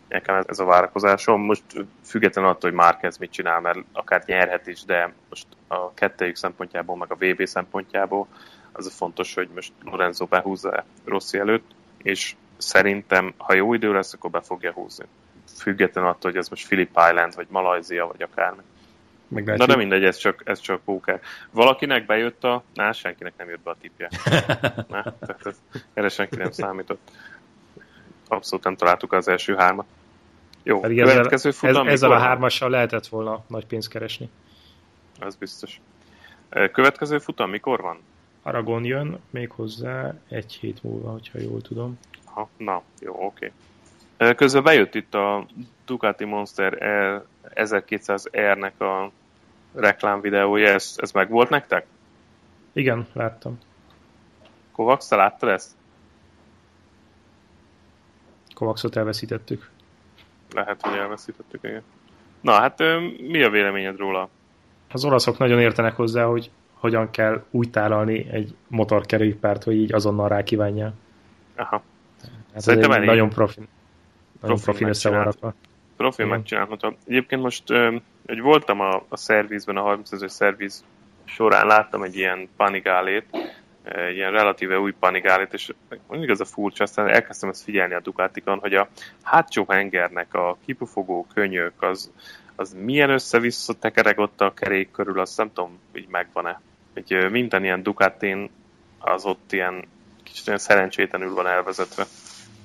Nekem ez a várakozásom. Most függetlenül attól, hogy Márquez mit csinál, mert akár nyerhet is, de most a kettejük szempontjából, meg a VB szempontjából az a fontos, hogy most Lorenzo behúzza Rossi előtt, és szerintem, ha jó idő lesz, akkor be fogja húzni. Függetlenül attól, hogy ez most Phillip Island, vagy Malajzia, vagy akármi. Na de mindegy, ez csak póker. Valakinek bejött senkinek nem jött be a tippje. Erre senki nem számított. Abszolút nem találtuk az első 3-at. Jó, következő futam. Ezzel a 3-assal lehetett volna nagy pénzt keresni. Ez biztos. Következő futam mikor van? Aragon jön, méghozzá 1 hét múlva, hogyha jól tudom. Oké. Közben bejött itt a Ducati Monster 1200R-nek a reklámvideója, ez meg volt nektek? Igen, láttam. Kovacs, te láttad ezt? Kovacsot elveszítettük. Lehet, hogy elveszítettük, igen. Na, hát mi a véleményed róla? Az olaszok nagyon értenek hozzá, hogy hogyan kell úgy tálalni egy motorkerékpárt, hogy így azonnal rákívánjál. Aha. Hát szerintem elég. Nagyon profin össze van rakva. Profin megcsinálható. Egyébként most, hogy voltam a szervizben, a 30 szerviz során láttam egy ilyen Panigale-t, ilyen relatíve új Panigale-t, és mindig az a furcsa, aztán elkezdtem ezt figyelni a Ducatikon, hogy a hátsó hengernek a kipufogó könyök, az milyen össze-vissza tekereg ott a kerék körül, azt nem tudom, így megvan-e. Így minden ilyen Ducatin az ott ilyen kicsit olyan szerencsétlenül van elvezetve.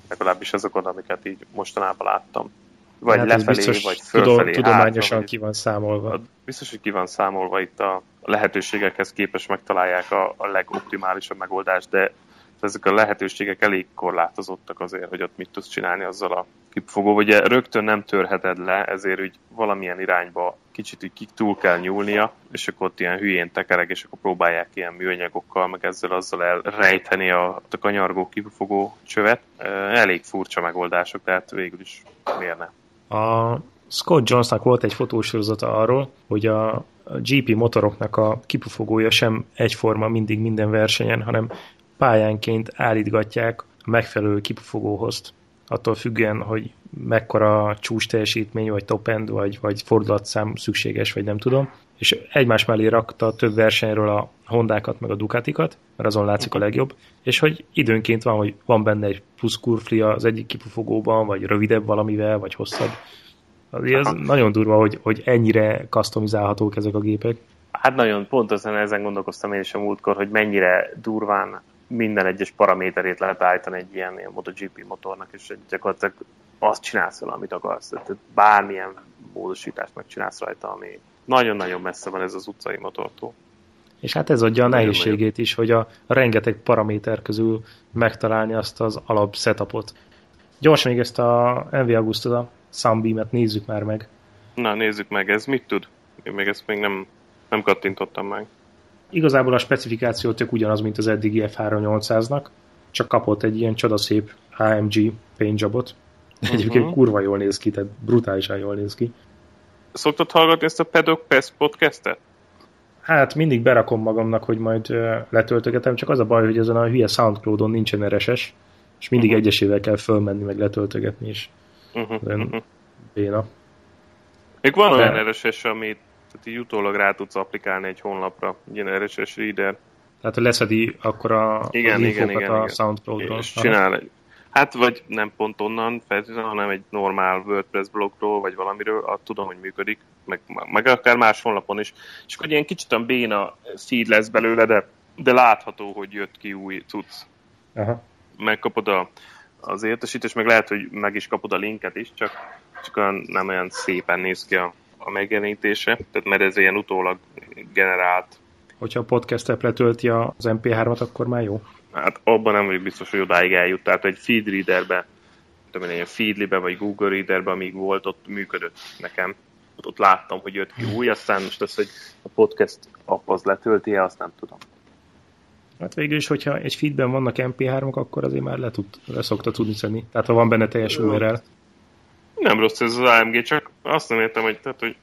Legalábbis azokon, amiket így mostanában láttam. Vagy hát lefelé, vagy fölfelé. Tudományosan hátra, ki van számolva. Biztos, hogy ki van számolva, itt a lehetőségekhez képest megtalálják a legoptimálisabb megoldást, de ezek a lehetőségek elég korlátozottak azért, hogy ott mit tudsz csinálni azzal a kipufogó. Ugye rögtön nem törheted le, ezért úgy valamilyen irányba kicsit úgy túl kell nyúlnia, és akkor ott ilyen hülyén tekerek, és akkor próbálják ilyen műanyagokkal, meg ezzel-azzal elrejteni a kanyargó kipufogó csövet. Elég furcsa megoldások, tehát végül is miért ne? A Scott Jonesnak volt egy fotósorozata arról, hogy a GP motoroknak a kipufogója sem egyforma mindig minden versenyen, hanem pályánként állítgatják a megfelelő kipufogóhoz. Attól függően, hogy mekkora csúcs teljesítmény, vagy top-end, vagy fordulatszám szükséges, vagy nem tudom. És egymás mellé rakta több versenyről a Hondákat, meg a Ducatikat, mert azon látszik a legjobb, és hogy időnként van, hogy van benne egy plusz kurflia az egyik kipufogóban, vagy rövidebb valamivel, vagy hosszabb. Azért ez nagyon durva, hogy ennyire customizálhatók ezek a gépek. Hát nagyon pontosan ezen gondolkoztam én is a múltkor, hogy mennyire durván minden egyes paraméterét lehet állítani egy ilyen MotoGP motornak, és gyakorlatilag azt csinálsz vele, amit akarsz. Tehát bármilyen módosítást megcsinálsz rajta, ami nagyon-nagyon messze van ez az utcai motortól. És hát ez adja a nehézségét is, hogy a rengeteg paraméter közül megtalálni azt az alap setupot. Gyorsan még ezt a MV Agusta Sunbeam-et nézzük már meg. Na, nézzük meg, ez mit tud? Én még ezt még nem kattintottam meg. Igazából a specifikáció tök ugyanaz, mint az eddigi F3800-nak, csak kapott egy ilyen csodaszép AMG paintjobot. Egyébként kurva jól néz ki, tehát brutálisan jól néz ki. Szoktad hallgatni ezt a Pedok Pest podcastet? Hát mindig berakom magamnak, hogy majd letöltögetem, csak az a baj, hogy ezen a hülye SoundCloud-on nincsen RSS, és mindig egyesével kell fölmenni, meg letöltögetni is. Béna. Még van olyan RSS, amit tehát így utólag rá tudsz applikálni egy honlapra, ilyen RSS reader. Tehát leszedi akkor az infókat a SoundCloud-ról. És csinál. Hát vagy nem pont onnan, hanem egy normál WordPress blogról, vagy valamiről, azt tudom, hogy működik, meg akár más honlapon is. És akkor ilyen kicsit a béna feed lesz belőle, de látható, hogy jött ki új cucc. Aha. Megkapod az értesítést, meg lehet, hogy meg is kapod a linket is, csak olyan, nem olyan szépen néz ki a a megjelenítése, tehát mert ez ilyen utólag generált. Hogyha a podcast-ep letölti az MP3-at, akkor már jó? Hát abban nem vagyok biztos, hogy odáig eljut. Tehát egy feed readerben, tudom én, Feedly-ben vagy Google Readerben, amíg volt, ott működött nekem. Ott láttam, hogy jött ki új, aztán most az, hogy a podcast app az letölti-e, azt nem tudom. Hát végül is, hogyha egy feedben vannak MP3-ok, akkor azért már le szokta tudni szedni. Tehát ha van benne teljes URL. Nem rossz ez az AMG, csak azt nem értem, hogy, tehát, hogy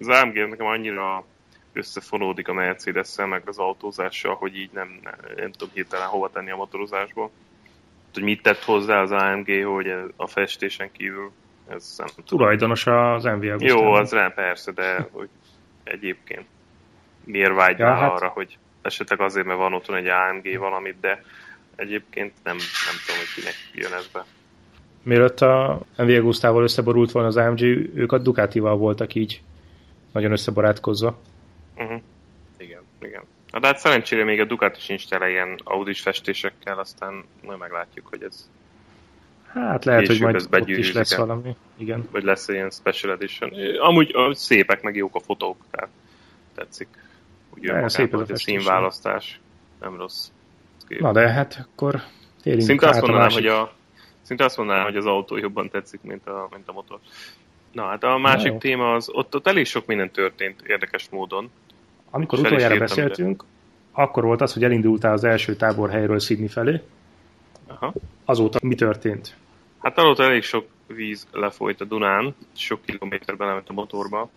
az AMG nekem annyira összefonódik a Mercedes-szel, meg az autózással, hogy így nem tudom hirtelen hova tenni a motorozásból. Hogy mit tett hozzá az AMG, hogy a festésen kívül, ez nem tudom. Tulajdonos az MV Agusta. Jó, az nem, persze, de hogy egyébként miért vágynál arra, hogy esetleg azért, mert van otthon egy AMG valamit, de egyébként nem tudom, hogy kinek jön ez be. Mielőtt a MV Agustával összeborult volna az AMG, ők a Ducatival voltak így nagyon összebarátkozva. Uh-huh. Igen. Na, de hát szerencsére még a Ducati sincs tele ilyen Audis festésekkel, aztán majd meglátjuk, hogy ez... Hát lehet, hogy majd ott is lesz valami. Igen. Vagy lesz ilyen special edition. Amúgy szépek, meg jók a fotók, tehát tetszik. Úgy önmagában, hogy a színválasztás nem rossz. Na de hát akkor térjünk szinte át a másik. Szinte azt mondanám, hogy az autó jobban tetszik, mint a motor. Na hát a másik téma az, ott elég sok minden történt érdekes módon. Amikor utoljára beszéltünk, akkor volt az, hogy elindultál az első táborhelyről Sydney felé. Aha. Azóta mi történt? Hát azóta elég sok víz lefolyt a Dunán, sok kilométer belement a motorba,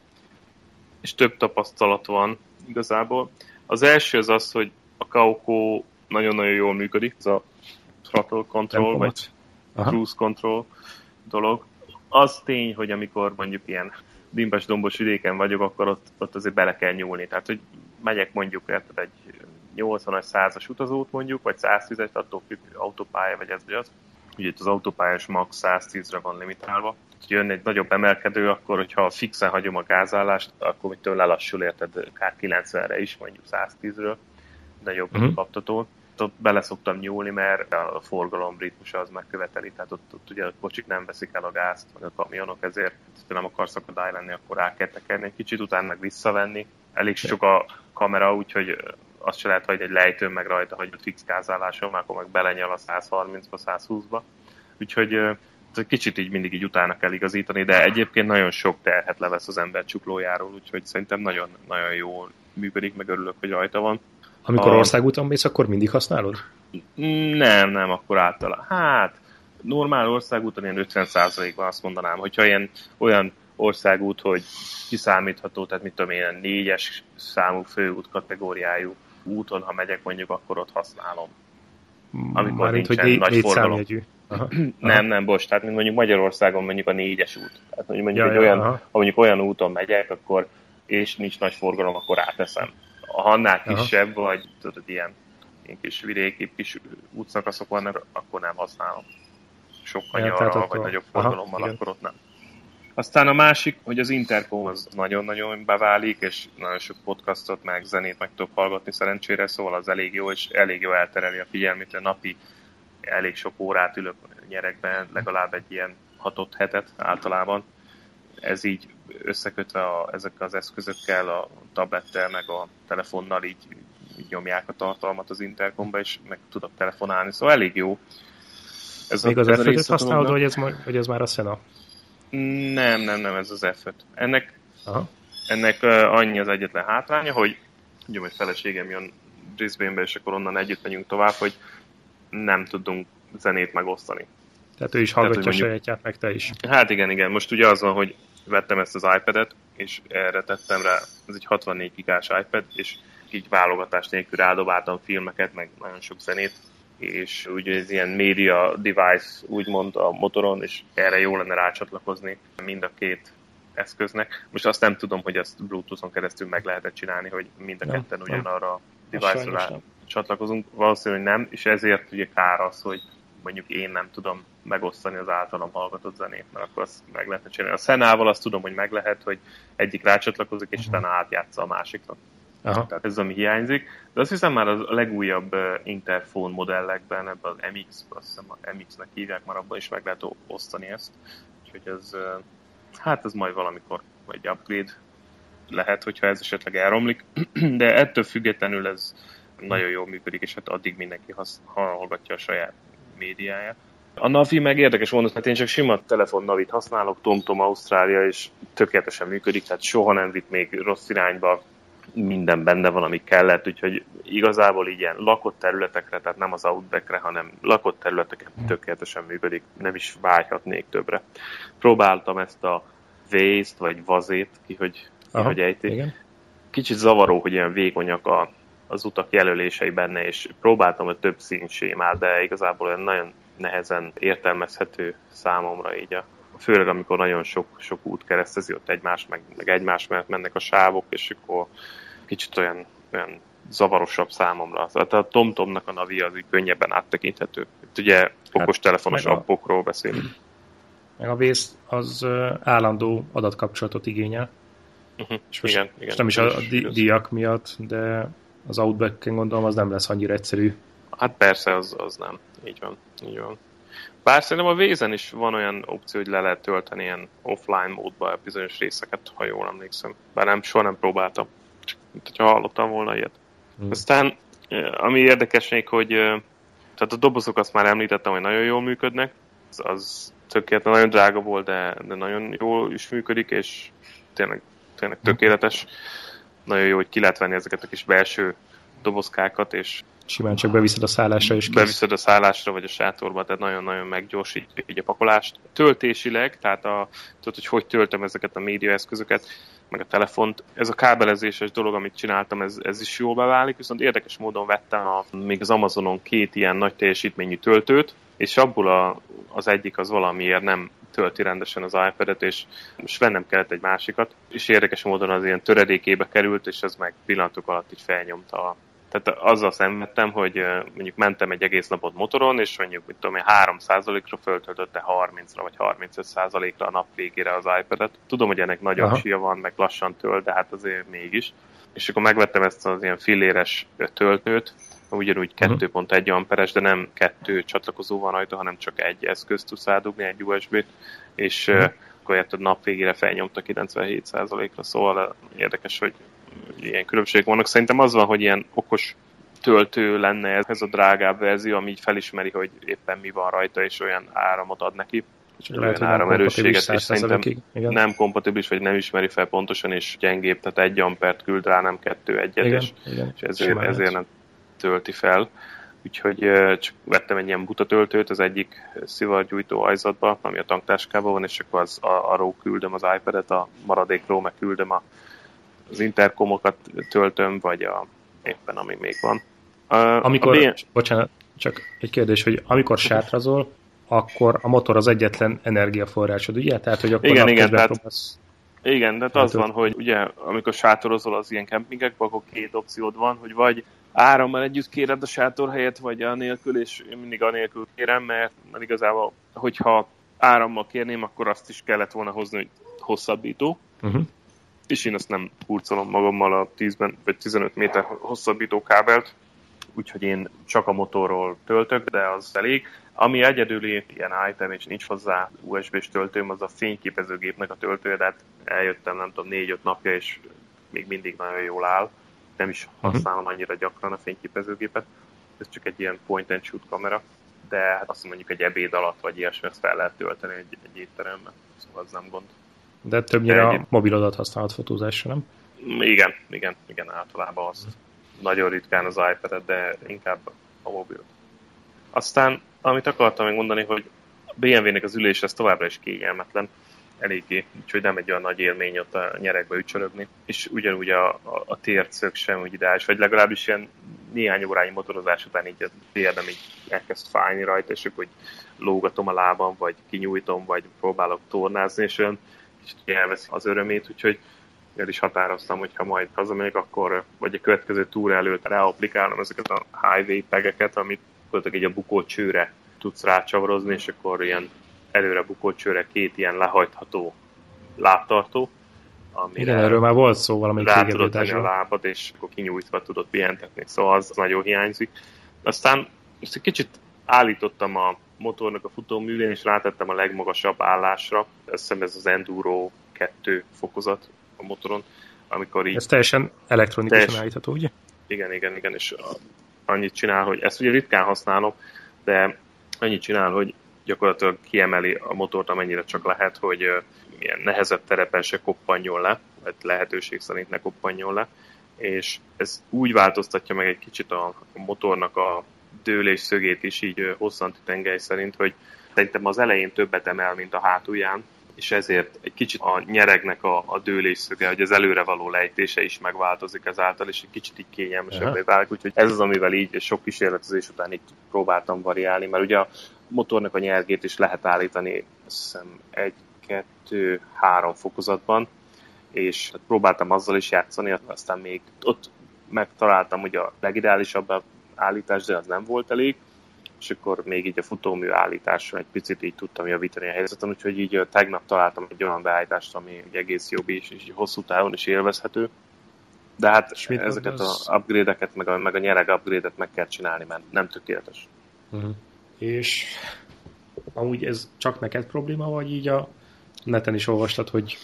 és több tapasztalat van igazából. Az első az az, hogy a Kauko nagyon-nagyon jól működik, ez a throttle control, vagy cruise control dolog. Az tény, hogy amikor mondjuk ilyen dimbes-dombos vidéken vagyok, akkor ott azért bele kell nyúlni. Tehát, hogy megyek mondjuk egy 80-as, 100-as utazót mondjuk, vagy 110-es, attól függ, autópálya, vagy ez vagy az. Ugye itt az autópályás max 110-re van limitálva. Ha jön egy nagyobb emelkedő, akkor hogyha fixen hagyom a gázállást, akkor mitől lelassul, érted, akár 90-re is, mondjuk 110-ről, nagyobb kaptató. Ott bele szoktam nyúlni, mert a forgalom ritmusa az megköveteli, tehát ott ugye a kocsik nem veszik el a gázt, vagy a kamionok, ezért ha nem akarsz akadály lenni, akkor rá kell tekerni egy kicsit, utána meg visszavenni. Elég sok a kamera, úgyhogy azt se lehet, hogy egy lejtőn meg rajta, hogy ott fix gázáláson, akkor meg belenyal a 130-ba, 120-ba. Úgyhogy kicsit így mindig így utána kell igazítani, de egyébként nagyon sok terhet levesz az ember csuklójáról, úgyhogy szerintem nagyon jól működik, meg örülök, hogy rajta van. Amikor országúton mész, akkor mindig használod? Nem, akkor általában. Hát, normál országúton ilyen 50%-ban azt mondanám, hogyha ilyen olyan országút, hogy kiszámítható, tehát mit tudom én, 4-es számú főút kategóriájú úton, ha megyek mondjuk, akkor ott használom. Amikor már nincsen hogy nagy forgalom. Nem, bocs, tehát mint mondjuk Magyarországon mondjuk a 4-es út. Tehát ha mondjuk olyan úton megyek, akkor és nincs nagy forgalom, akkor áteszem. Ha annál kisebb, vagy tudod, ilyen kis vidéki kis útszakaszok vannak, akkor nem használom. Sokkal nyarra, vagy nagyobb forgalommal, akkor ott nem. Aztán a másik, hogy az Intercom az nagyon-nagyon beválik, és nagyon sok podcastot, meg zenét meg tudok hallgatni szerencsére, szóval az elég jó, és elég jó eltereli a figyelmét, a napi elég sok órát ülök nyerekben, legalább egy ilyen 6-7 hetet általában. Ez így összekötve ezekkel az eszközökkel, a tablettel, meg a telefonnal így nyomják a tartalmat az Intercomba, és meg tudok telefonálni, szóval elég jó. Ez még az F5-öt használod, hogy ez már a Sena? Nem, ez az F5. Ennek annyi az egyetlen hátránya, hogy mondjam, hogy feleségem jön Brisbane-be, és akkor onnan együtt megyünk tovább, hogy nem tudunk zenét megosztani. Tehát ő is hallgatja a sajátját, meg te is. Hát igen. Most ugye az van, hogy vettem ezt az iPad-et, és erre tettem rá, ez egy 64 gigás iPad, és így válogatás nélkül rádobáltam filmeket, meg nagyon sok zenét, és úgy ez ilyen media device, úgymond a motoron, és erre jó lenne rácsatlakozni mind a két eszköznek. Most azt nem tudom, hogy ezt Bluetooth-on keresztül meg lehetett csinálni, hogy mind a ketten ugyanarra a device-ra csatlakozunk. Valószínűleg nem, és ezért ugye kár az, hogy mondjuk én nem tudom megosztani az általam hallgatott zenét, mert akkor azt meg lehetne csinálni. A Senával azt tudom, hogy meg lehet, hogy egyik rácsatlakozik, és utána átjátsza a másiknak. Aha. Tehát ez, ami hiányzik. De azt hiszem már a legújabb Interphone modellekben, ebben az MX, azt hiszem a MX-nek hívják, már abban is meg lehet osztani ezt. Úgyhogy ez hát ez majd valamikor egy upgrade lehet, hogyha ez esetleg elromlik, de ettől függetlenül ez nagyon jól működik, és hát addig mindenki hallgatja a saját médiáját. A Navi meg érdekes volt, mert én csak sima telefonnavit használok, TomTom Ausztrália, és tökéletesen működik, tehát soha nem vitt még rossz irányba, minden benne van, ami kellett, úgyhogy igazából ilyen lakott területekre, tehát nem az Outbackre, hanem lakott területeken tökéletesen működik, nem is vágyhatnék többre. Próbáltam ezt a Waze-t, vagy Vazét, hogy ejtik. Igen. Kicsit zavaró, hogy ilyen vékonyak az utak jelölései benne, és próbáltam a több színsémát, de igazából olyan nagyon nehezen értelmezhető számomra így főleg amikor nagyon sok út keresztezi ott egymás, meg egymás mellett mennek a sávok, és akkor kicsit olyan zavarosabb számomra. Tehát a TomTomnak a Navi az így könnyebben áttekinthető. Itt ugye okostelefonos appokról beszélünk. Meg a Waze az állandó adatkapcsolatot igényel. Uh-huh. És most, igen, most nem is a díjak miatt, de az Outback-en gondolom az nem lesz annyira egyszerű. Hát persze, az nem. Így van. Bár szerintem a Waze-en is van olyan opció, hogy le lehet tölteni ilyen offline módba bizonyos részeket, ha jól emlékszem. Bár soha nem próbáltam, csak ha hallottam volna ilyet. Aztán, ami érdekes még, hogy tehát a dobozok azt már említettem, hogy nagyon jól működnek. Az tökéletlen, nagyon drága volt, de nagyon jól is működik, és tényleg tökéletes. Nagyon jó, hogy ki lehet venni ezeket a kis belső dobozkákat, és simán csak beviszed a szállásra, és kész. Beviszed a szállásra, vagy a sátorba, tehát nagyon-nagyon meggyorsítja így a pakolást. Töltésileg, tehát tudod, hogy töltöm ezeket a médiaeszközöket, meg a telefont. Ez a kábelezéses dolog, amit csináltam, ez is jól beválik, viszont érdekes módon vettem még az Amazonon 2 ilyen nagy teljesítményű töltőt, és abból az egyik az valamiért nem tölti rendesen az iPad-et, és most vennem kellett egy másikat, és érdekes módon az ilyen töredékébe került, és ez meg pillanatok alatt így felnyomta Tehát azzal szenvedtem, hogy mondjuk mentem egy egész napot motoron, és mondjuk 3%-ra föltöltötte 30-ra vagy 35%-ra a nap végére az iPad-et. Tudom, hogy ennek nagy aksia van, meg lassan tölt, de hát azért mégis. És akkor megvettem ezt az ilyen filléres töltőt, ugyanúgy 2.1 amperes, de nem 2 csatlakozó van rajta, hanem csak egy eszközt tudsz rádugni, egy USB-t, és akkor a nap végére felnyomta 97%-ra, szóval érdekes, hogy ilyen különbségek vannak. Szerintem az van, hogy ilyen okos töltő lenne ez a drágább verzió, ami így felismeri, hogy éppen mi van rajta, és olyan áramot ad neki. És olyan áramerősséget, és szerintem nem kompatibilis, vagy nem ismeri fel pontosan, és gyengébb, tehát 1 ampert küld rá, nem 2, 1-et, és ezért nem tölti fel. Úgyhogy csak vettem egy ilyen buta töltőt az egyik szivargyújtó ajzatba, ami a tanktáskában van, és akkor arról küldöm az iPad-et, a maradékról meg küldöm az interkomokat töltöm, vagy éppen ami még van. Bocsánat, csak egy kérdés, hogy amikor sátrazol, akkor a motor az egyetlen energiaforrásod, ugye? Tehát, hogy akkor tehát az van, hogy ugye, amikor sátorozol az ilyen kempingekben, akkor 2 opciód van, hogy vagy árammal együtt kéred a sátorhelyet, vagy anélkül, és én mindig anélkül kérem, mert igazából, hogyha árammal kérném, akkor azt is kellett volna hozni, hogy hosszabbító. Uh-huh. És én azt nem hurcolom magammal a 10-ben, vagy 15 méter hosszabbító kábelt, úgyhogy én csak a motorról töltök, de az elég. Ami egyedüli ilyen item, és nincs hozzá USB-s töltőm, az a fényképezőgépnek a töltője, de hát eljöttem, nem tudom, 4-5 napja, és még mindig nagyon jól áll. Nem is használom annyira gyakran a fényképezőgépet, ez csak egy ilyen point-and-shoot kamera, de hát azt mondjuk egy ebéd alatt, vagy ilyesmi, ezt fel lehet tölteni egy étteremben, szóval az nem gond. De többnyire a mobilodat használhat fotózásra, nem? Igen, általában azt. Nagyon ritkán az iPad-et, de inkább a mobilot. Aztán, amit akartam még mondani, hogy a BMW-nek az ülés ez továbbra is kényelmetlen, eléggé, úgyhogy nem egy olyan nagy élmény ott a nyerekbe ücsörögni, és ugyanúgy a tércök sem úgy ideális, vagy legalábbis ilyen néhány órányi motorozás után így a térdem így elkezd fájni rajta, és akkor lógatom a lábam, vagy kinyújtom, vagy próbálok tornázni, és olyan kicsit elveszi az örömét, úgyhogy el is határoztam, hogy ha majd hazamegyek, akkor vagy a következő túra előtt ráaplikálom ezeket a highway tageket, amit egy a bukócsőre tudsz rácsavarozni, és akkor ilyen előre bukócsőre 2 ilyen lehajtható lábtartó, amire igen, erről már volt szó valamelyik rá tudod tenni a lábad, és akkor kinyújtva tudod pihentetni, szóval az nagyon hiányzik. Aztán most egy kicsit állítottam a motornak a futóművén, és rátettem a legmagasabb állásra. Azt hiszem ez az Enduro 2 fokozat a motoron, amikor így... Ez teljesen elektronikusan állítható, ugye? Igen, és annyit csinál, hogy ezt ugye ritkán használom, de annyit csinál, hogy gyakorlatilag kiemeli a motort, amennyire csak lehet, hogy ilyen nehezebb terepen se koppanjon le, vagy lehetőség szerint ne koppanjon le, és ez úgy változtatja meg egy kicsit a motornak a dőlés szögét is, így hosszanti tengely szerint, hogy szerintem az elején többet emel, mint a hátulján, és ezért egy kicsit a nyeregnek a dőlés szöge, hogy az előre való lejtése is megváltozik ezáltal, és egy kicsit így kényelmesebb válik, úgyhogy ez az, amivel így sok kísérletezés után így próbáltam variálni, mert ugye a motornak a nyergét is lehet állítani, azt hiszem 1, 2, 3 fokozatban, és próbáltam azzal is játszani, aztán még ott megtaláltam ugye a legideálisabb állítás, de az nem volt elég, és akkor még így a futómű állításon egy picit így tudtam javítani a helyzetet, úgyhogy így tegnap találtam egy olyan beállítást, ami egész jobb is, és hosszú távon is élvezhető, de hát Smith ezeket az upgrade-eket, meg a nyereg upgrade-et meg kell csinálni, mert nem tökéletes. Uh-huh. És amúgy ez csak neked probléma, vagy így a neten is olvastad, hogy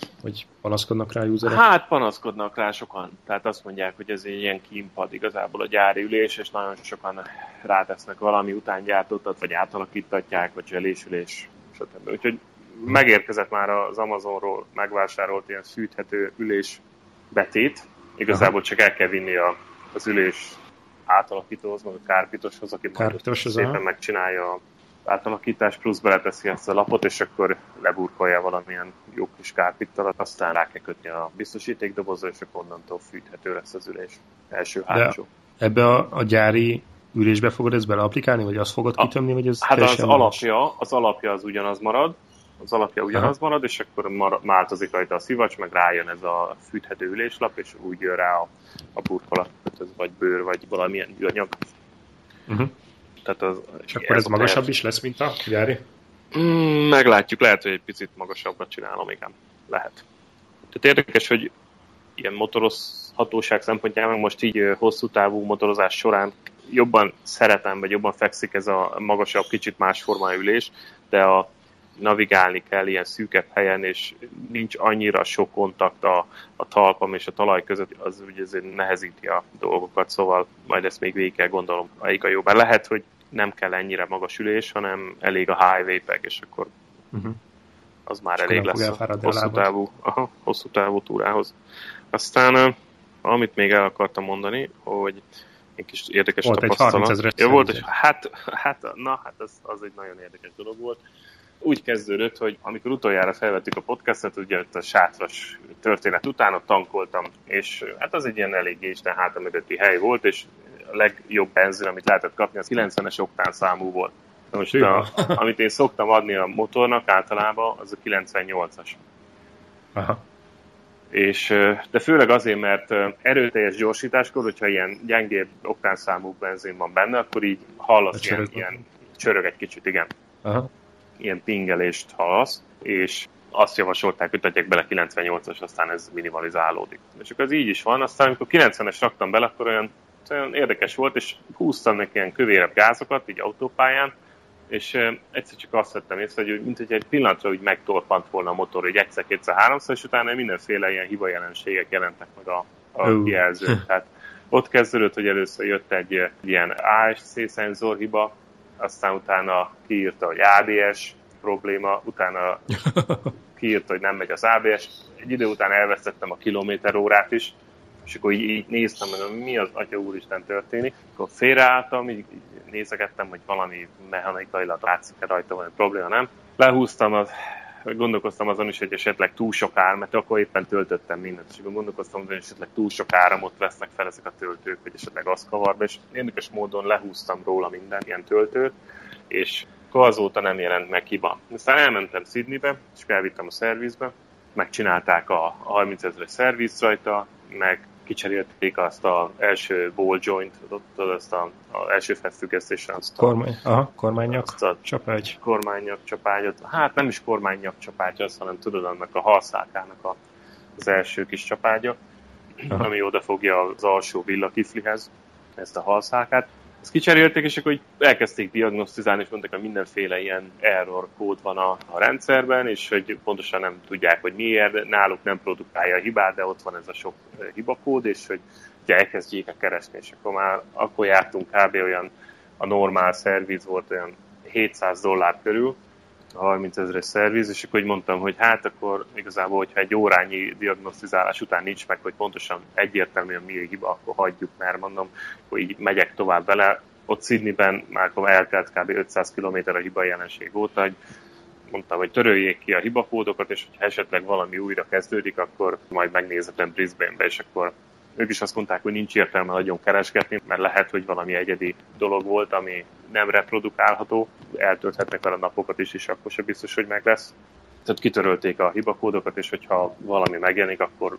panaszkodnak rá userek? Hát panaszkodnak rá sokan. Tehát azt mondják, hogy ez egy ilyen kínpad igazából a gyári ülés, és nagyon sokan rátesznek valami után gyártottat, vagy átalakítatják, vagy zselésülés, stb. Úgyhogy megérkezett már az Amazonról megvásárolt ilyen fűthető ülés betét. Igazából csak el kell vinni az ülés átalakítóhoz, vagy a kárpitoshoz, aki szépen megcsinálja a átalakítás, plusz beleteszi ezt a lapot, és akkor leburkolja valamilyen jó kis kárpittal, aztán rá kell kötni a biztosítékdobozra, és akkor onnantól fűthető lesz az ülés. Első-hátsó. Ebbe a gyári ülésbe fogod ezt beleaplikálni, vagy azt fogod kitömni, vagy ez hát teljesen az alapja ugyanaz marad, és akkor változik rajta a szivacs, meg rájön ez a fűthető üléslap, és úgy jön rá a burkolat, vagy bőr, vagy valamilyen anyag. Uh-huh. És akkor ez magasabb is lesz, mint a gyári? Meglátjuk, lehet, hogy egy picit magasabbra csinálom, igen, lehet. Tehát érdekes, hogy ilyen motorozhatóság szempontjában most így hosszú távú motorozás során jobban szeretem, vagy jobban fekszik ez a magasabb, kicsit másforma ülés, de a navigálni kell ilyen szűkebb helyen, és nincs annyira sok kontakt a talpam és a talaj között, az ugye ezért nehezíti a dolgokat, szóval majd ezt még végig kell gondolom, melyik a jó. Bár lehet, hogy nem kell ennyire magas ülés, hanem elég a highway pack, és akkor az már és elég lesz a hosszú távú túrához. Aztán, amit még el akartam mondani, hogy egy kis érdekes tapasztalat. Ja, volt egy 30 az egy nagyon érdekes dolog volt. Úgy kezdődött, hogy amikor utoljára felvettük a podcastet, ugye a sátras történet után, ott tankoltam, és hát az egy ilyen eléggé isten hátamögötti hely volt, és a legjobb benzin, amit lehetett kapni, az 90-es oktán számú volt. Most amit én szoktam adni a motornak általában, az a 98-as. Aha. És, de főleg azért, mert erőteljes gyorsításkor, hogyha ilyen gyengébb oktánszámú benzin van benne, akkor így hallasz ilyen csörög egy kicsit, igen. Aha. Ilyen pingelést hallasz, és azt javasolták, hogy tegyek bele 98-as, aztán ez minimalizálódik. És akkor ez így is van, aztán amikor 90-es raktam bele, akkor olyan érdekes volt, és húztam neki ilyen kövérebb gázokat, így autópályán, és egyszer csak azt vettem észre, hogy mint hogy egy pillanatra úgy megtorpant volna a motor, hogy egyszer, kétszer, háromszor, és utána mindenféle ilyen hibajelenségek jelentek meg a kijelzőn. Tehát ott kezdődött, hogy először jött egy ilyen ASC-szenzor hiba, aztán utána kiírta, hogy ABS probléma, utána kiírta, hogy nem megy az ABS. Egy idő után elvesztettem a kilométerórát is, és akkor így néztem, hogy mi az atya úristen történik. Akkor félreálltam, így nézegettem, hogy valami mechanikailag látszik-e rajta, valami probléma, nem. Lehúztam, gondolkoztam azon is, hogy esetleg túl sok áram, mert akkor éppen töltöttem mindent, és gondolkoztam azon, hogy esetleg túl sok áramot vesznek fel ezek a töltők, vagy esetleg az kavarba, és érdekes módon lehúztam róla minden ilyen töltőt, és akkor azóta nem jelent meg hiba. Aztán elmentem Sydneybe, és elvittem a szervizbe, megcsinálták a 30 000-es szerviz rajta, meg kicserélték azt az első ball joint, azt az első felfüggesztésre, azt kormánynyak csapágyot, hát nem is kormánynyak csapágy az, hanem tudod, annak a halszálkának az első kis csapágya, ami odafogja az alsó villakiflihez ezt a halszálkát. ezt kicserélték, és akkor elkezdték diagnosztizálni, és mondták, hogy mindenféle ilyen error kód van a rendszerben, és hogy pontosan nem tudják, hogy miért, náluk nem produkálja a hibát, de ott van ez a sok hibakód, és hogy elkezdjék keresni, és akkor már akkor jártunk kb. Olyan, a normál szerviz volt olyan $700 körül, a 30,000-es szerviz, és akkor mondtam, hogy hát akkor igazából, hogyha egy órányi diagnosztizálás után nincs meg, hogy pontosan egyértelműen mi a hiba, akkor hagyjuk, mert mondom, hogy így megyek tovább vele. Ott Sydneyben már eltelt kb. 500 km a hiba jelenség óta, hogy mondtam, hogy töröljék ki a hibakódokat, és hogyha esetleg valami újra kezdődik, akkor majd megnézhetem Brisbane-be, és akkor ők is azt mondták, hogy nincs értelme nagyon keresgetni, mert lehet, hogy valami egyedi dolog volt, ami nem reprodukálható, eltölthetnek vele napokat is, és akkor sem biztos, hogy meg lesz. Tehát kitörölték a hibakódokat, és hogyha valami megjelenik, akkor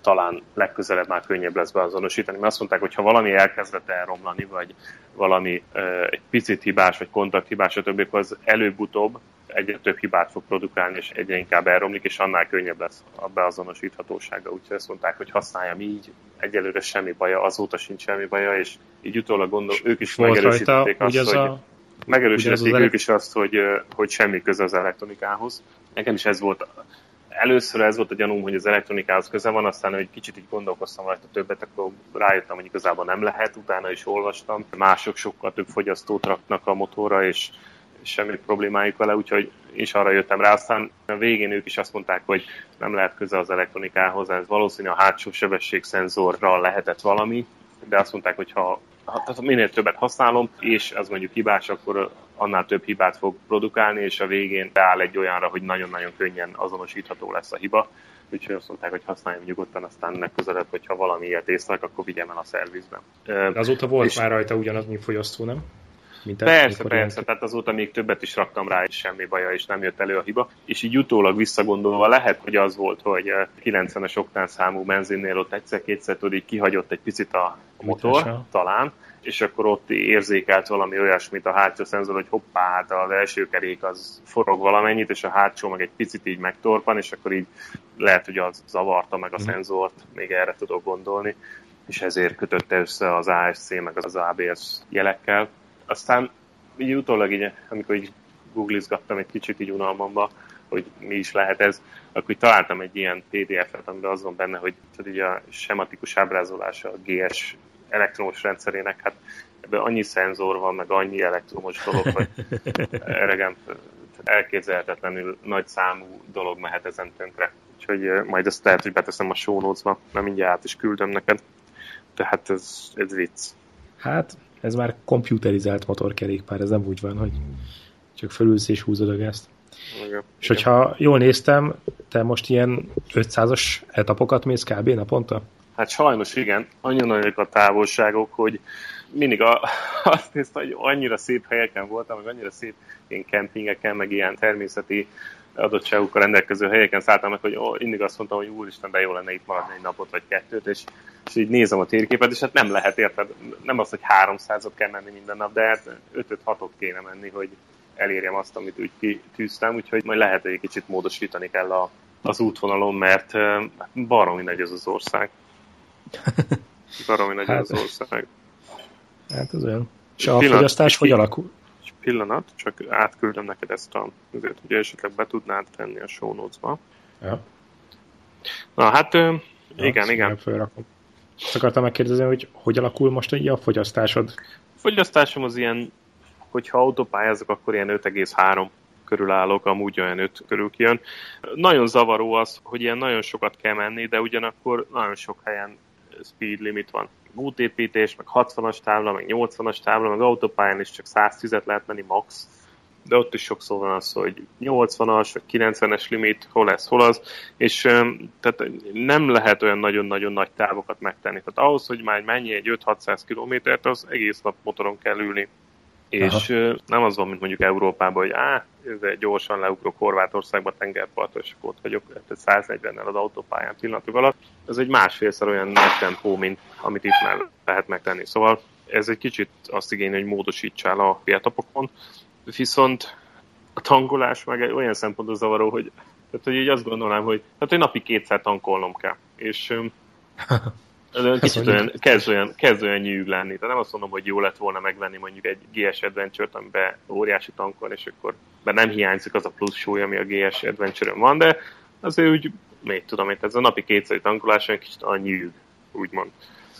talán legközelebb már könnyebb lesz beazonosítani. Mert azt mondták, hogy ha valami elkezdett elromlani, vagy valami egy picit hibás, vagy kontakthibás, a többi, akkor az előbb-utóbb egyre több hibát fog produkálni, és egyre inkább elromlik, és annál könnyebb lesz a beazonosíthatósága. Úgyhogy azt mondták, hogy használjam így, egyelőre semmi baja, azóta sincs semmi baja, és így utólag gondolom, ők is megerősítették azt, hogy... Megerősítették ők is azt, hogy semmi köze az elektronikához. Nekem is ez volt... Először ez volt a gyanúm, hogy az elektronikához köze van, aztán, hogy kicsit így gondolkoztam rajta többet, akkor rájöttem, hogy igazából nem lehet, utána is olvastam. Mások sokkal több fogyasztót raknak a motorra, és semmi problémájuk vele, úgyhogy én is arra jöttem rá. Aztán a végén ők is azt mondták, hogy nem lehet köze az elektronikához, ez valószínű a hátsó sebességszenzorra lehetett valami, de azt mondták, hogy ha minél többet használom, és az mondjuk hibás, akkor annál több hibát fog produkálni, és a végén beáll egy olyanra, hogy nagyon-nagyon könnyen azonosítható lesz a hiba. Úgyhogy azt mondták, hogy használjam nyugodtan, aztán legközelebb, hogyha valami ilyet észlelek, akkor vigyem el a szervizben. Azóta volt és... már rajta ugyanannyi fogyasztó, nem? Persze, tehát azóta még többet is raktam rá, és semmi baja, és nem jött elő a hiba. És így utólag visszagondolva lehet, hogy az volt, hogy 90-es oktánszámú benzinnél ott egyszer-kétszer tudod, így kihagyott egy picit a motor, talán, és akkor ott érzékelt valami olyasmit a hátsó szenzor, hogy hoppá, hát az első kerék az forog valamennyit, és a hátsó meg egy picit így megtorpan, és akkor így lehet, hogy az zavarta meg a szenzort, még erre tudok gondolni, és ezért kötötte össze az ASC meg az ABS jelekkel. Aztán így utólag, így, amikor így googlizgattam egy kicsit így unalmamba, hogy mi is lehet ez, akkor így találtam egy ilyen PDF-et, amiben az van benne, hogy így a sematikus ábrázolása a GS elektromos rendszerének, hát ebben annyi szenzor van, meg annyi elektromos dolog, hogy eregem, elképzelhetetlenül nagy számú dolog mehet ezen tönkre. Úgyhogy majd ezt lehet, hogy beteszem a show notes-ba, mert mindjárt át is küldöm neked. Tehát ez vicc. Hát... ez már komputerizált motorkerékpár, ez nem úgy van, hogy csak fölülsz és húzod a gázt. Igen. És hogyha jól néztem, te most ilyen 500-as etapokat mész kb. Naponta? Hát sajnos igen, annyira nagyok a távolságok, hogy mindig azt néztem, hogy annyira szép helyeken voltam, meg annyira szép én kempingeken, meg ilyen természeti adottságokkal rendelkező helyeken szálltam meg, hogy mindig azt mondtam, hogy úristen, de jó lenne itt maradni egy napot vagy kettőt, és így nézem a térképet, és hát nem lehet, érted? Nem az, hogy 300-ot kell menni minden nap, de hát 5-6-ot kéne menni, hogy elérjem azt, amit úgy kitűztem, úgyhogy majd lehet, hogy egy kicsit módosítani kell az útvonalon, mert baromi nagy ez az ország. Baromi nagy ez az ország. Hát az olyan. És a fogyasztás hogy alakul? Pillanat, csak átküldöm neked ezt azért, hogy esetleg be tudnád tenni a show notes-ba. Ja. Na hát, ja, igen. Azt akartam megkérdezni, hogy alakul most a fogyasztásod? A fogyasztásom az ilyen, hogyha autópályázok, akkor ilyen 5,3 körül állok, amúgy olyan 5 körül kijön. Nagyon zavaró az, hogy ilyen nagyon sokat kell menni, de ugyanakkor nagyon sok helyen speed limit van. Útépítés, meg 60-as tábla, meg 80-as tábla, meg autópályán is csak 110-et lehet menni max, de ott is sokszor van az, hogy 80-as, vagy 90-es limit, hol ez, hol az, és tehát nem lehet olyan nagyon-nagyon nagy távokat megtenni. Tehát ahhoz, hogy már mennyi egy 5-600 kilométert, az egész nap motoron kell ülni. És nem az van, mint mondjuk Európában, hogy gyorsan leugrok Horvátországba tengerpartra, és ott vagyok, tehát 140-nel az autópályán pillanatok alatt. Ez egy másfélszer olyan nagy tempó, mint amit itt már lehet megtenni. Szóval ez egy kicsit azt igényli, hogy módosítsál a etapokon. Viszont a tankolás meg olyan szempontból zavaró, hogy így azt gondolnám, hogy napi 2-szer tankolnom kell. És Kicsit olyan, kezd olyan nyűg lenni. De nem azt mondom, hogy jó lett volna megvenni mondjuk egy GS Adventure-t, amiben óriási tank van, és akkor be nem hiányzik az a plusz súly, ami a GS Adventure-ön van, de azért úgy, még tudom én, ez a napi kétszeri tankolás olyan kicsit a nyűg, úgymond.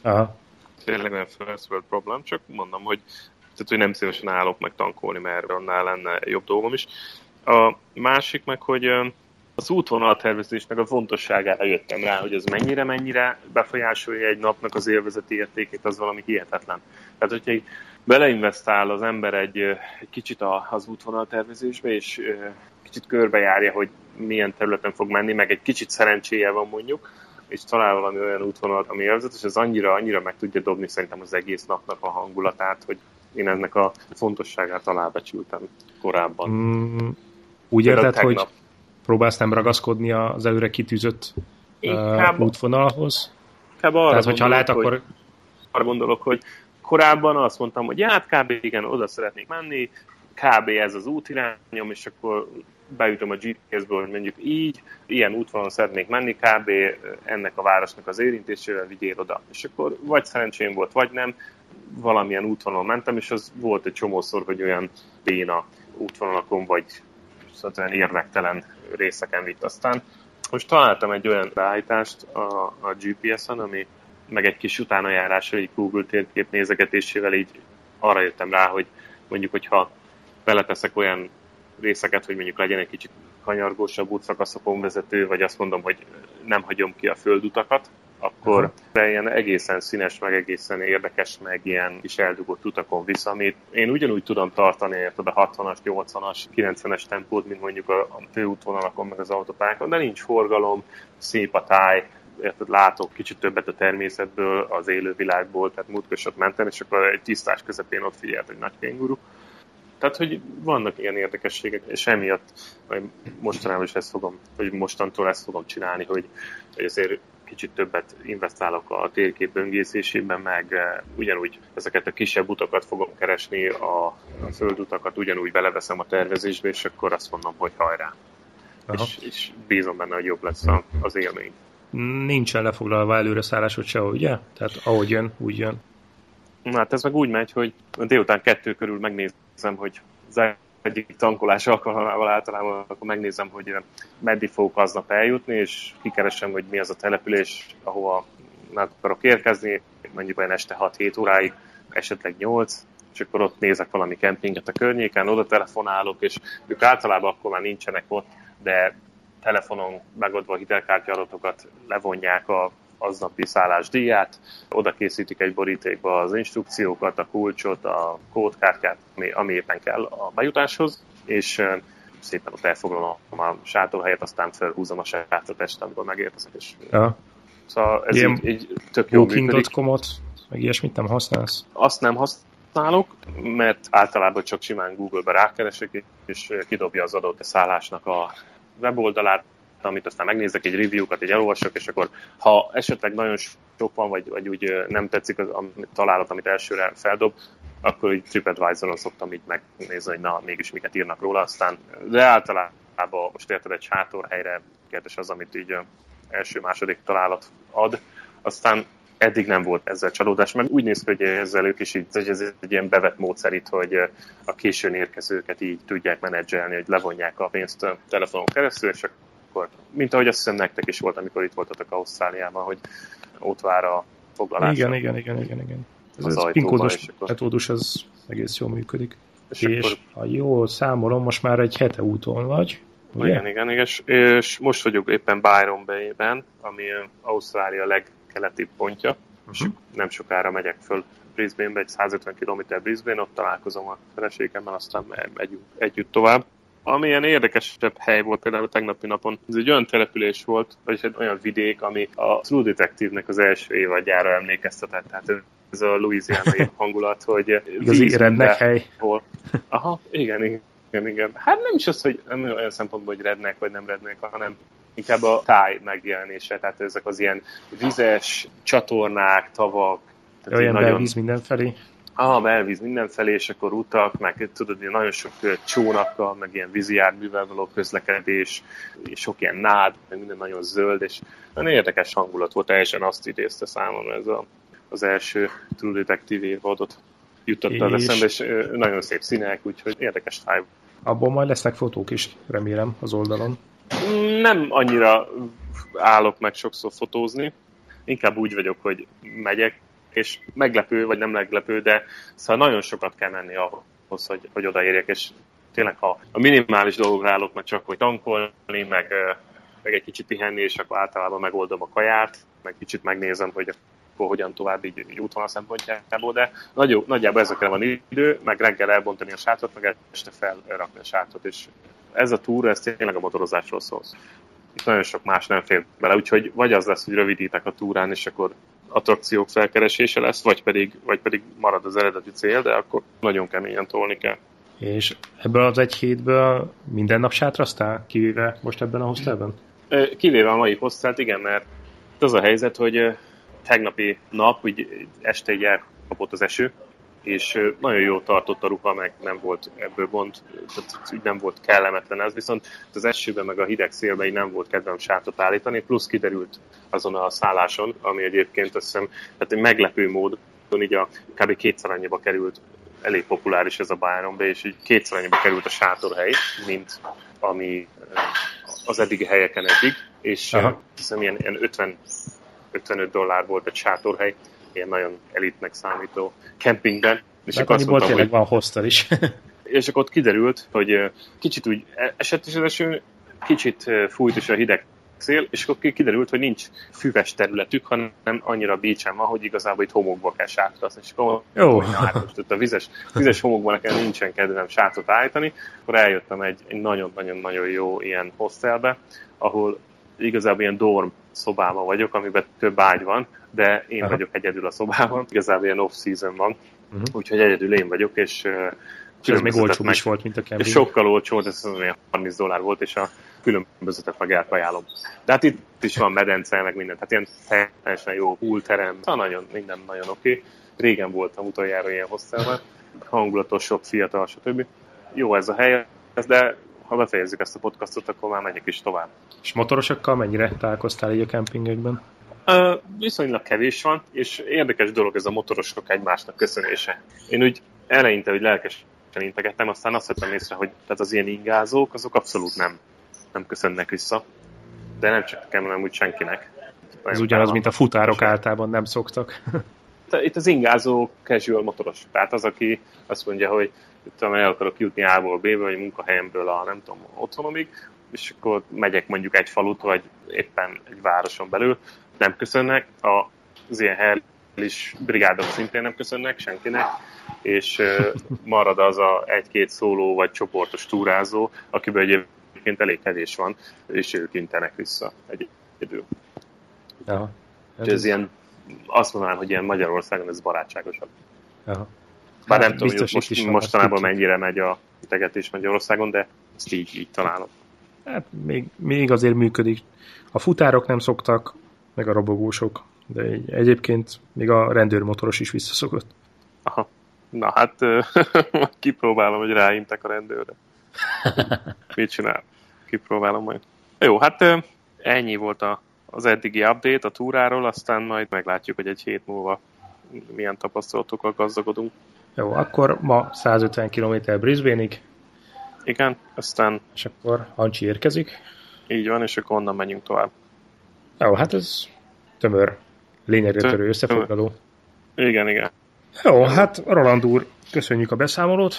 Aha. Tényleg olyan first world problem, csak mondom, hogy, tehát, hogy nem szívesen állok meg tankolni, mert annál lenne jobb dolgom is. A másik meg, hogy az útvonaltervezésnek a fontosságára jöttem rá, hogy ez mennyire befolyásolja egy napnak az élvezeti értékét, az valami hihetetlen. Tehát, hogyha így beleinvestál az ember egy kicsit az útvonaltervezésbe, és kicsit körbejárja, hogy milyen területen fog menni, meg egy kicsit szerencséje van mondjuk, és talál valami olyan útvonalat, ami élvezetes, és ez annyira meg tudja dobni szerintem az egész napnak a hangulatát, hogy én ennek a fontosságát alábecsültem korábban. Úgy érted, hogy próbálsz nem ragaszkodni az előre kitűzött útvonalhoz? Tehát, hogyha lehet, akkor... Arra gondolok, hogy korábban azt mondtam, hogy hát kb. Igen, oda szeretnék menni, kb. Ez az útirányom, és akkor beütöm a GPS-ből, hogy mondjuk így, ilyen útvonalon szeretnék menni, kb. Ennek a városnak az érintésével vigyél oda. És akkor vagy szerencsém volt, vagy nem, valamilyen útvonalon mentem, és az volt egy csomószor, hogy olyan béna útvonalakon, vagy szóval érdektelen részeken vitt aztán. Most találtam egy olyan beállítást a GPS-en, ami meg egy kis utánajárással, egy Google térkép nézegetésével így arra jöttem rá, hogy mondjuk, hogyha beleteszek olyan részeket, hogy mondjuk legyen egy kicsit kanyargósabb útszakaszokon vezető, vagy azt mondom, hogy nem hagyom ki a földutakat, akkor ilyen egészen színes, meg egészen érdekes, meg ilyen kis eldugott utakon vissza, amit én ugyanúgy tudom tartani, érted, a 60-as, 80-as, 90-es tempót, mint mondjuk a főútvonalakon, meg az autópályákon, de nincs forgalom, szép a táj, érted, látok kicsit többet a természetből, az élővilágból, tehát múltkosat mentem, és akkor egy tisztás közepén ott figyelt egy nagy kenguru. Tehát, hogy vannak ilyen érdekességek, és emiatt mostanában is ezt fogom, vagy mostantól ezt fogom csinálni, hogy azért kicsit többet investálok a térkép öngészésében, meg ugyanúgy ezeket a kisebb utakat fogom keresni, a földutakat ugyanúgy beleveszem a tervezésbe, és akkor azt mondom, hogy hajrá. És bízom benne, hogy jobb lesz az élmény. Nincsen lefoglalva előre szállásod sehol, ugye? Tehát ahogy jön, úgy jön. Hát ez meg úgy megy, hogy délután 2 körül megnézem, hogy az egyik tankolás alkalmával általában akkor megnézem, hogy meddig fogok aznap eljutni, és kikeresem, hogy mi az a település, ahova meg akarok érkezni, mondjuk olyan este 6-7 óráig, esetleg 8, és akkor ott nézek valami kempinget a környéken, oda telefonálok, és ők általában akkor már nincsenek ott, de telefonon megadva a hitelkártya adatokat levonják a aznapi szállás díját, oda készítik egy borítékba az instrukciókat, a kulcsot, a kódkártyát, ami éppen kell a bejutáshoz, és szépen ott elfoglalom a sátorhelyet, aztán felhúzom a sátortest, amikor megérkezek. Ja. Szóval ez így tök jó működik. Booking.com-ot, meg ilyesmit nem használsz? Azt nem használok, mert általában csak simán Google-ba rákeresek, és kidobja az adott szállásnak a weboldalát, amit aztán megnézek, egy review-kat, egy elolvasok, és akkor ha esetleg nagyon sok van, vagy úgy nem tetszik az találat, amit elsőre feldob, akkor így TripAdvisor-on szoktam így megnézni, hogy na, mégis miket írnak róla aztán. De általában most érted, egy sátorhelyre kérdés az, amit így első-második találat ad. Aztán eddig nem volt ezzel csalódás, mert úgy néz ki, hogy ezzel ők is így, hogy ez egy ilyen bevett módszer itt, hogy a későn érkezőket így tudják menedzselni, hogy levonják a pénzt a telefonon keresztül, és mint ahogy azt hiszem nektek is volt, amikor itt voltatok Ausztráliában, hogy ott vár a foglalás. Igen. Ez a pinkódos metódus, ez egész jól működik. És ha jól számolom, most már egy hete úton vagy. Ugye? Igen. És most vagyok éppen Byron Bay-ben, ami Ausztrália legkeletibb pontja. És nem sokára megyek föl Brisbane-be, egy 150 km Brisbane, ott találkozom a feleségemmel, aztán együtt tovább. Ami ilyen érdekesebb hely volt például a tegnapi napon, ez egy olyan település volt, vagyis egy olyan vidék, ami a True Detective-nek az első évadjára emlékeztetett. Tehát ez a louisianai hangulat, hogy... Igazi redneck hely. Aha, igen. Hát nem is az, hogy olyan szempontból, hogy redneck vagy nem redneck, hanem inkább a táj megjelenése. Tehát ezek az ilyen vizes csatornák, tavak. Olyan nagyon... belvíz mindenfelé. elvisz mindenfelé, és akkor utak, meg tudod, nagyon sok csónakkal, meg ilyen vízi járművel való közlekedés, és sok ilyen nád, meg minden nagyon zöld, és nagyon érdekes hangulat volt, teljesen azt idézte számomra ez az első True Detective évadot juttatta az eszembe, és nagyon szép színek, úgyhogy érdekes táj. Abból majd lesznek fotók is, remélem, az oldalon. Nem annyira állok meg sokszor fotózni, inkább úgy vagyok, hogy megyek, és meglepő, vagy nem meglepő, de szóval nagyon sokat kell menni ahhoz, hogy odaérjek, és tényleg ha a minimális dolgokra állok meg csak, hogy tankolni, meg egy kicsit pihenni, és akkor általában megoldom a kaját, meg kicsit megnézem, hogy akkor hogyan tovább így útvonal szempontjából, de nagyjából ezekre van idő, meg reggel elbontani a sátrat, meg este felrakni a sátrat, és ez a túra, ez tényleg a motorozásról szól. Itt nagyon sok más nem fér bele, úgyhogy vagy az lesz, hogy rövidítek a túrán, és akkor attrakciók felkeresése lesz, vagy pedig marad az eredeti cél, de akkor nagyon keményen tolni kell. És ebből az egy hétből minden nap sátraztál? Kivéve most ebben a hostelben? Kivéve a mai hostelt, igen, mert az a helyzet, hogy tegnapi nap, úgy este így elkapott az eső, és nagyon jól tartott a ruha, meg nem volt ebből gond, tehát nem volt kellemetlen ez, viszont az esőben meg a hideg szélben így nem volt kedvem sátrat állítani, plusz kiderült azon a szálláson, ami egyébként azt hiszem, tehát meglepő módon így a kb. 2-szer annyiba került, elég populáris ez a Byron Bay, és így 2-szer annyiba került a sátorhely, mint ami az eddigi helyeken eddig, és azt hiszem ilyen 50-55 $50 volt egy sátorhely, ilyen nagyon elitnek számító kempingben. És akkor azt mondtam, hogy van hostel is. És akkor ott kiderült, hogy kicsit úgy esett is az eső, kicsit fújt is a hideg szél, és akkor kiderült, hogy nincs füves területük, hanem annyira beachen van, hogy igazából itt homokba kell sátrazni. És akkor ott a vizes homokban nekem nincsen kedvem sátrat állítani. Akkor eljöttem egy nagyon-nagyon jó ilyen hostelbe, ahol igazából ilyen dorm szobában vagyok, amiben több ágy van, de én vagyok egyedül a szobában, igazából ilyen off-season van, úgyhogy egyedül én vagyok, és ez még olcsóbb is volt, mint a kemping. Sokkal olcsó, ez olyan $30 volt, és a különbözetet meg elajánlom. De hát itt is van medence, meg minden, tehát ilyen teljesen jó poolterem, nagyon, minden nagyon oké. Régen voltam utoljára ilyen hostelben, hangulatos, sok fiatal, stb. Jó ez a hely, de ha befejezzük ezt a podcastot, akkor már megyek is tovább. És motorosokkal mennyire találkoztál így a kempingekben? Viszonylag kevés van, és érdekes dolog ez a motorosok egymásnak köszönése. Én úgy eleinte úgy lelkesen integettem, aztán azt vettem észre, hogy tehát az ilyen ingázók, azok abszolút nem köszönnek vissza. De nem csak nekem, hanem úgy senkinek. Ez ugyanaz, mint a futárok általában nem szoktak. Itt az ingázó casual motoros. Tehát az, aki azt mondja, hogy el akarok jutni A-ból B-ből, vagy munkahelyemből a nem tudom, otthonomig, és akkor megyek mondjuk egy falut, vagy éppen egy városon belül, nem köszönnek, az ilyen hellis brigádok szintén nem köszönnek senkinek, és marad az a egy-két szóló, vagy csoportos túrázó, akiből egyébként elég kevés van, és ők intenek vissza egyedül. Aha. Ez ilyen, azt mondanám, hogy ilyen Magyarországon ez barátságosabb. Aha. Bár nem tudom, hogy mostanában mennyire megy a integetés Magyarországon, de ezt így találom. Hát még azért működik. A futárok nem szoktak, meg a robogósok, de egyébként még a rendőrmotoros is visszaszokott. Aha. Na hát kipróbálom, hogy ráintek a rendőrre. Mit csinál? Kipróbálom majd. Jó, hát ennyi volt az eddigi update a túráról, aztán majd meglátjuk, hogy egy hét múlva milyen tapasztalatokkal gazdagodunk. Jó, akkor ma 150 km Brisbane-ig. Igen, aztán... És akkor Ancsi érkezik. Így van, és akkor onnan menjünk tovább. Jó, hát ez tömör. Lényegre törő összefoglaló. Igen. Jó, hát Roland úr, köszönjük a beszámolót,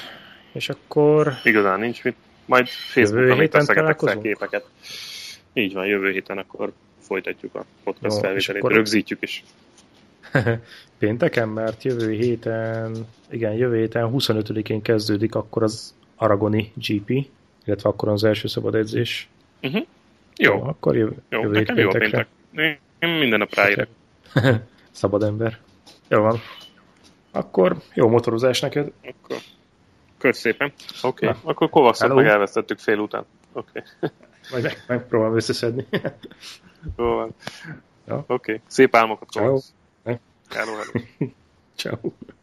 és akkor... Igazán nincs mit. Majd Facebookon még teszegetek fel képeket. Így van, jövő héten akkor folytatjuk a podcast felvételét. Akkor... Rögzítjük is. Pénteken, mert jövő héten 25-én kezdődik akkor az Aragoni GP, illetve akkor az első szabad edzés. Jó. Akkor jövő hét péntekre. Én minden nap ráérek. Szabad ember. Jó van. Akkor jó motorozás neked. Akkor. Kösz szépen. Oké. Akkor Kovacsot meg elvesztettük fél után. Oké. Majd megpróbálom összeszedni. Jó van. Oké. Szép álmokat, Kovacs. Hello. Ciao.